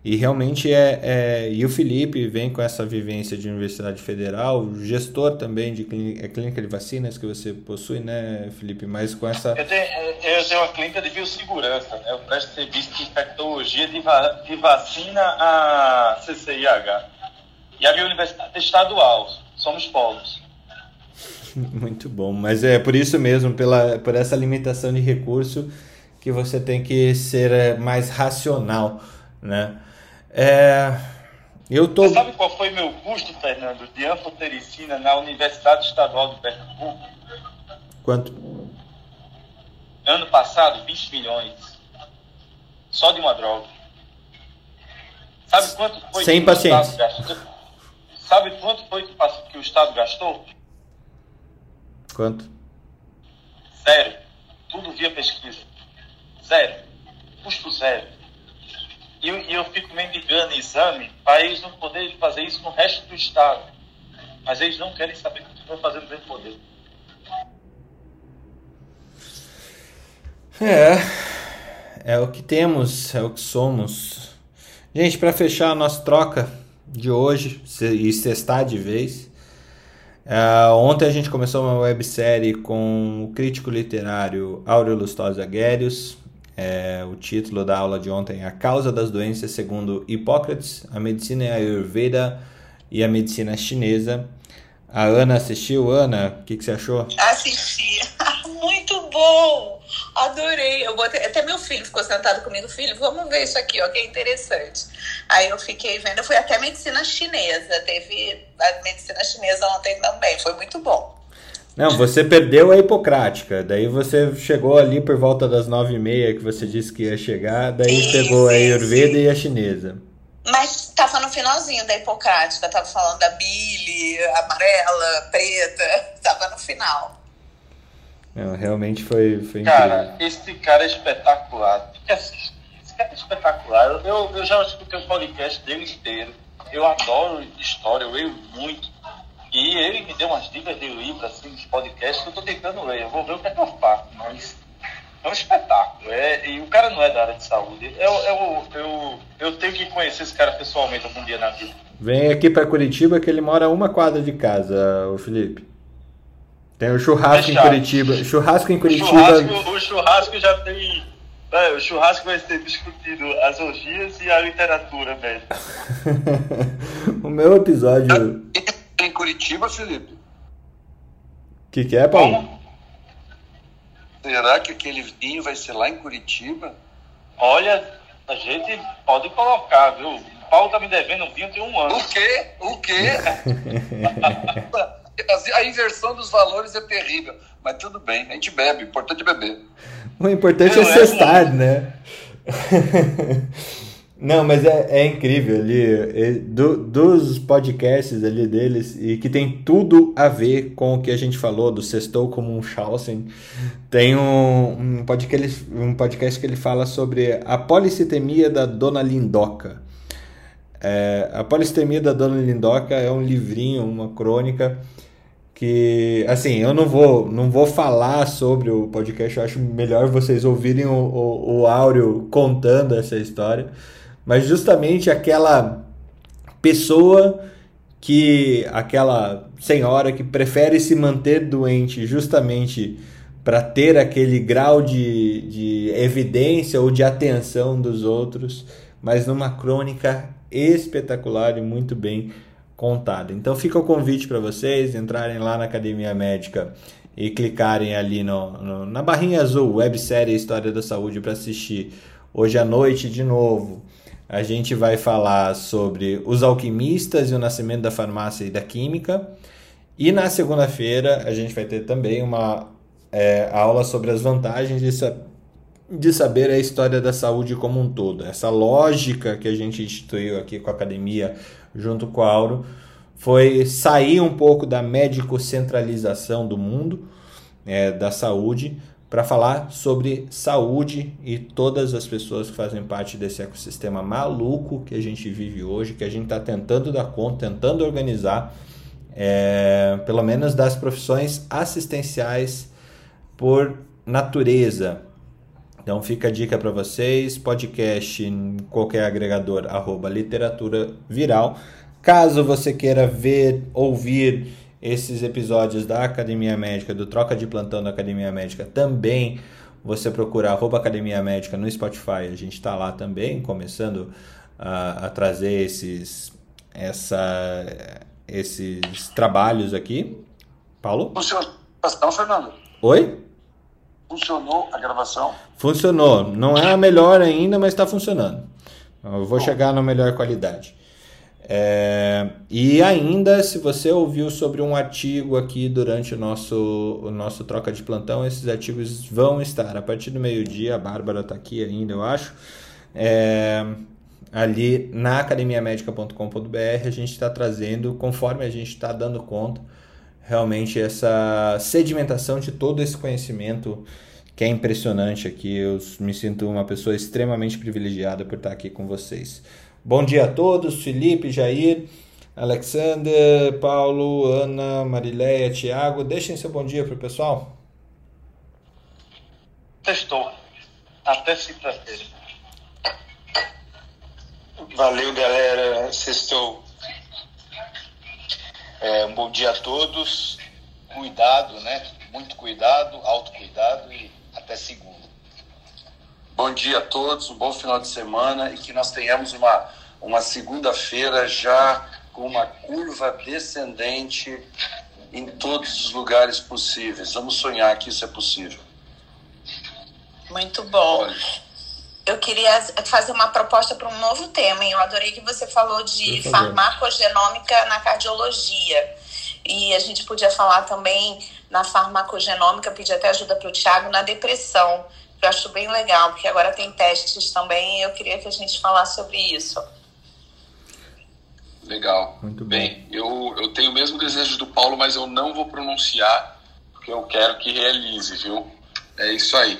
E realmente é, é... E o Felipe vem com essa vivência de universidade federal, gestor também de clínica, é clínica de vacinas que você possui, né, Felipe? Mas com essa... Eu tenho, eu tenho uma clínica de biossegurança, né? Eu presto serviço de infectologia de, va, de vacina a C C I H. E a minha universidade é estadual, somos polos. Muito bom, mas é por isso mesmo, pela, por essa limitação de recurso, que você tem que ser mais racional, né? É, eu tô... Você sabe qual foi meu custo, Fernando, de anfotericina na Universidade Estadual de Pernambuco? Quanto? Ano passado, vinte milhões. Só de uma droga. Sabe quanto foi Sem que pacientes. o Estado gastou? Sabe quanto foi que o Estado gastou? Quanto? Zero. Tudo via pesquisa. Zero. Custo zero. E eu, eu fico mendigando exame para eles não poderem fazer isso no resto do estado. Mas eles não querem saber o que estão fazendo dentro do poder. É. É o que temos, é o que somos. Gente, para fechar a nossa troca de hoje e sextar de vez. Uh, ontem a gente começou uma websérie com o crítico literário Áureo Lustosa Guérius. É, o título da aula de ontem é A Causa das Doenças Segundo Hipócrates, a Medicina e a Ayurveda e a Medicina Chinesa. A Ana assistiu? Ana, o que, que você achou? Assisti. Muito bom! Adorei. Eu botei... Até meu filho ficou sentado comigo. Filho, vamos ver isso aqui, ó, que é interessante. Aí eu fiquei vendo. Eu fui até a Medicina Chinesa. Teve a Medicina Chinesa ontem também. Foi muito bom. Não, você perdeu a hipocrática, daí você chegou ali por volta das nove e meia que você disse que ia chegar, daí isso, pegou a Ayurveda e a chinesa. Mas tava no finalzinho da hipocrática, tava falando da bile, amarela, preta, tava no final. Não, realmente foi, foi incrível. Cara, esse cara é espetacular, esse cara é espetacular, eu, eu já escutei o podcast dele inteiro, eu adoro história, eu leio muito. E ele me deu umas dicas de livro, assim, dos podcasts, que eu tô tentando ler. Eu vou ver o que é que eu faço, mas é um espetáculo. É, e o cara não é da área de saúde. Eu, eu, eu, eu tenho que conhecer esse cara pessoalmente algum dia na vida. Vem aqui pra Curitiba, que ele mora a uma quadra de casa, o Felipe. Tem o churrasco Deixar. em Curitiba. Churrasco em Curitiba... O churrasco, o churrasco já tem... É, o churrasco vai ser discutido as orgias e a literatura, velho. O meu episódio... Em Curitiba, Felipe? O que, que é, Paulo? Como? Será que aquele vinho vai ser lá em Curitiba? Olha, a gente pode colocar, viu? O Paulo tá me devendo um vinho de um ano. O quê? O quê? A inversão dos valores é terrível. Mas tudo bem, a gente bebe. O importante é beber. O importante é, é cestar, né? Não, mas é, é incrível ali, do, dos podcasts ali deles, e que tem tudo a ver com o que a gente falou do Sextou com Munchausen. Tem um, um, podcast, um podcast que ele fala sobre a policitemia da Dona Lindoca. É, a policitemia da Dona Lindoca é um livrinho, uma crônica, que, assim, eu não vou, não vou falar sobre o podcast, eu acho melhor vocês ouvirem o, o, o Áureo contando essa história. Mas justamente aquela pessoa que, aquela senhora que prefere se manter doente justamente para ter aquele grau de, de evidência ou de atenção dos outros, mas numa crônica espetacular e muito bem contada. Então fica o convite para vocês entrarem lá na Academia Médica e clicarem ali no, no, na barrinha azul, websérie História da Saúde, para assistir. Hoje à noite, de novo, a gente vai falar sobre os alquimistas e o nascimento da farmácia e da química. E na segunda-feira a gente vai ter também uma É, a aula sobre as vantagens de, sa- de saber a história da saúde como um todo. Essa lógica que a gente instituiu aqui com a academia, junto com a Auro, foi sair um pouco da médico-centralização do mundo, é, da saúde, para falar sobre saúde e todas as pessoas que fazem parte desse ecossistema maluco que a gente vive hoje, que a gente está tentando dar conta, tentando organizar, é, pelo menos das profissões assistenciais por natureza. Então fica a dica para vocês, podcast em qualquer agregador, arroba literatura viral. Caso você queira ver, ouvir esses episódios da Academia Médica, do Troca de Plantão da Academia Médica, também você procura arroba Academia Médica no Spotify, a gente está lá também, começando a, a trazer esses, essa, esses trabalhos aqui. Paulo? Funcionou, Fernando? Oi? Funcionou a gravação? Funcionou. Não é a melhor ainda, mas está funcionando. Eu vou chegar na melhor qualidade. É... E ainda, se você ouviu sobre um artigo aqui durante o nosso, o nosso troca de plantão, esses artigos vão estar a partir do meio-dia. A Bárbara está aqui ainda, eu acho. É... Ali na academia médica ponto com ponto b r a gente está trazendo, conforme a gente está dando conta, realmente essa sedimentação de todo esse conhecimento que é impressionante aqui. Eu me sinto uma pessoa extremamente privilegiada por estar aqui com vocês. Bom dia a todos, Felipe, Jair, Alexander, Paulo, Ana, Mariléia, Thiago. Deixem seu bom dia para o pessoal. Testou. Até segunda-feira. Valeu, galera. Sextou. É, um bom dia a todos, cuidado, né? Muito cuidado, autocuidado e até segunda. Bom dia a todos, um bom final de semana e que nós tenhamos uma, uma segunda-feira já com uma curva descendente em todos os lugares possíveis. Vamos sonhar que isso é possível. Muito bom. Olha, eu queria fazer uma proposta para um novo tema, hein? Eu adorei que você falou de farmacogenômica na cardiologia. E a gente podia falar também na farmacogenômica, pedir até ajuda para o Thiago, na depressão. Eu acho bem legal, porque agora tem testes também e eu queria que a gente falasse sobre isso. Legal. Muito bem. Eu, eu tenho o mesmo desejo do Paulo, mas eu não vou pronunciar, porque eu quero que realize, viu? É isso aí.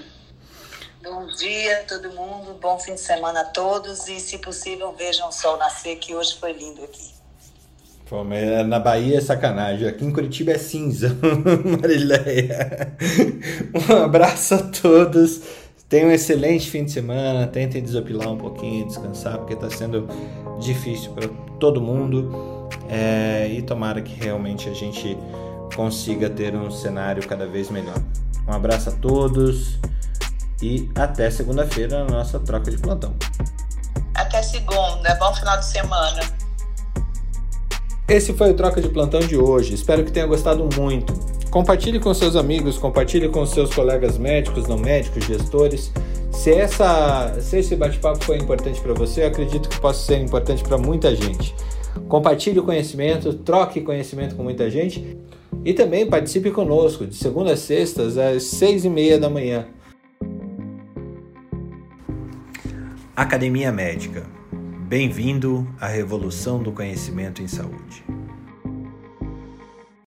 Bom dia, todo mundo. Bom fim de semana a todos. E, se possível, vejam o sol nascer, que hoje foi lindo aqui. Pô, mas na Bahia é sacanagem. Aqui em Curitiba é cinza. Mariléia. Um abraço a todos. Tenham um excelente fim de semana. Tentem desopilar um pouquinho, descansar, porque está sendo difícil para todo mundo. É, e tomara que realmente a gente consiga ter um cenário cada vez melhor. Um abraço a todos. E até segunda-feira na nossa troca de plantão. Até segunda, bom final de semana. Esse foi o Troca de Plantão de hoje, espero que tenha gostado muito. Compartilhe com seus amigos, compartilhe com seus colegas médicos, não médicos, gestores. Se, essa, se esse bate-papo foi importante para você, eu acredito que possa ser importante para muita gente. Compartilhe o conhecimento, troque conhecimento com muita gente. E também participe conosco, de segunda a sextas, às seis e meia da manhã. Academia Médica. Bem-vindo à revolução do conhecimento em saúde.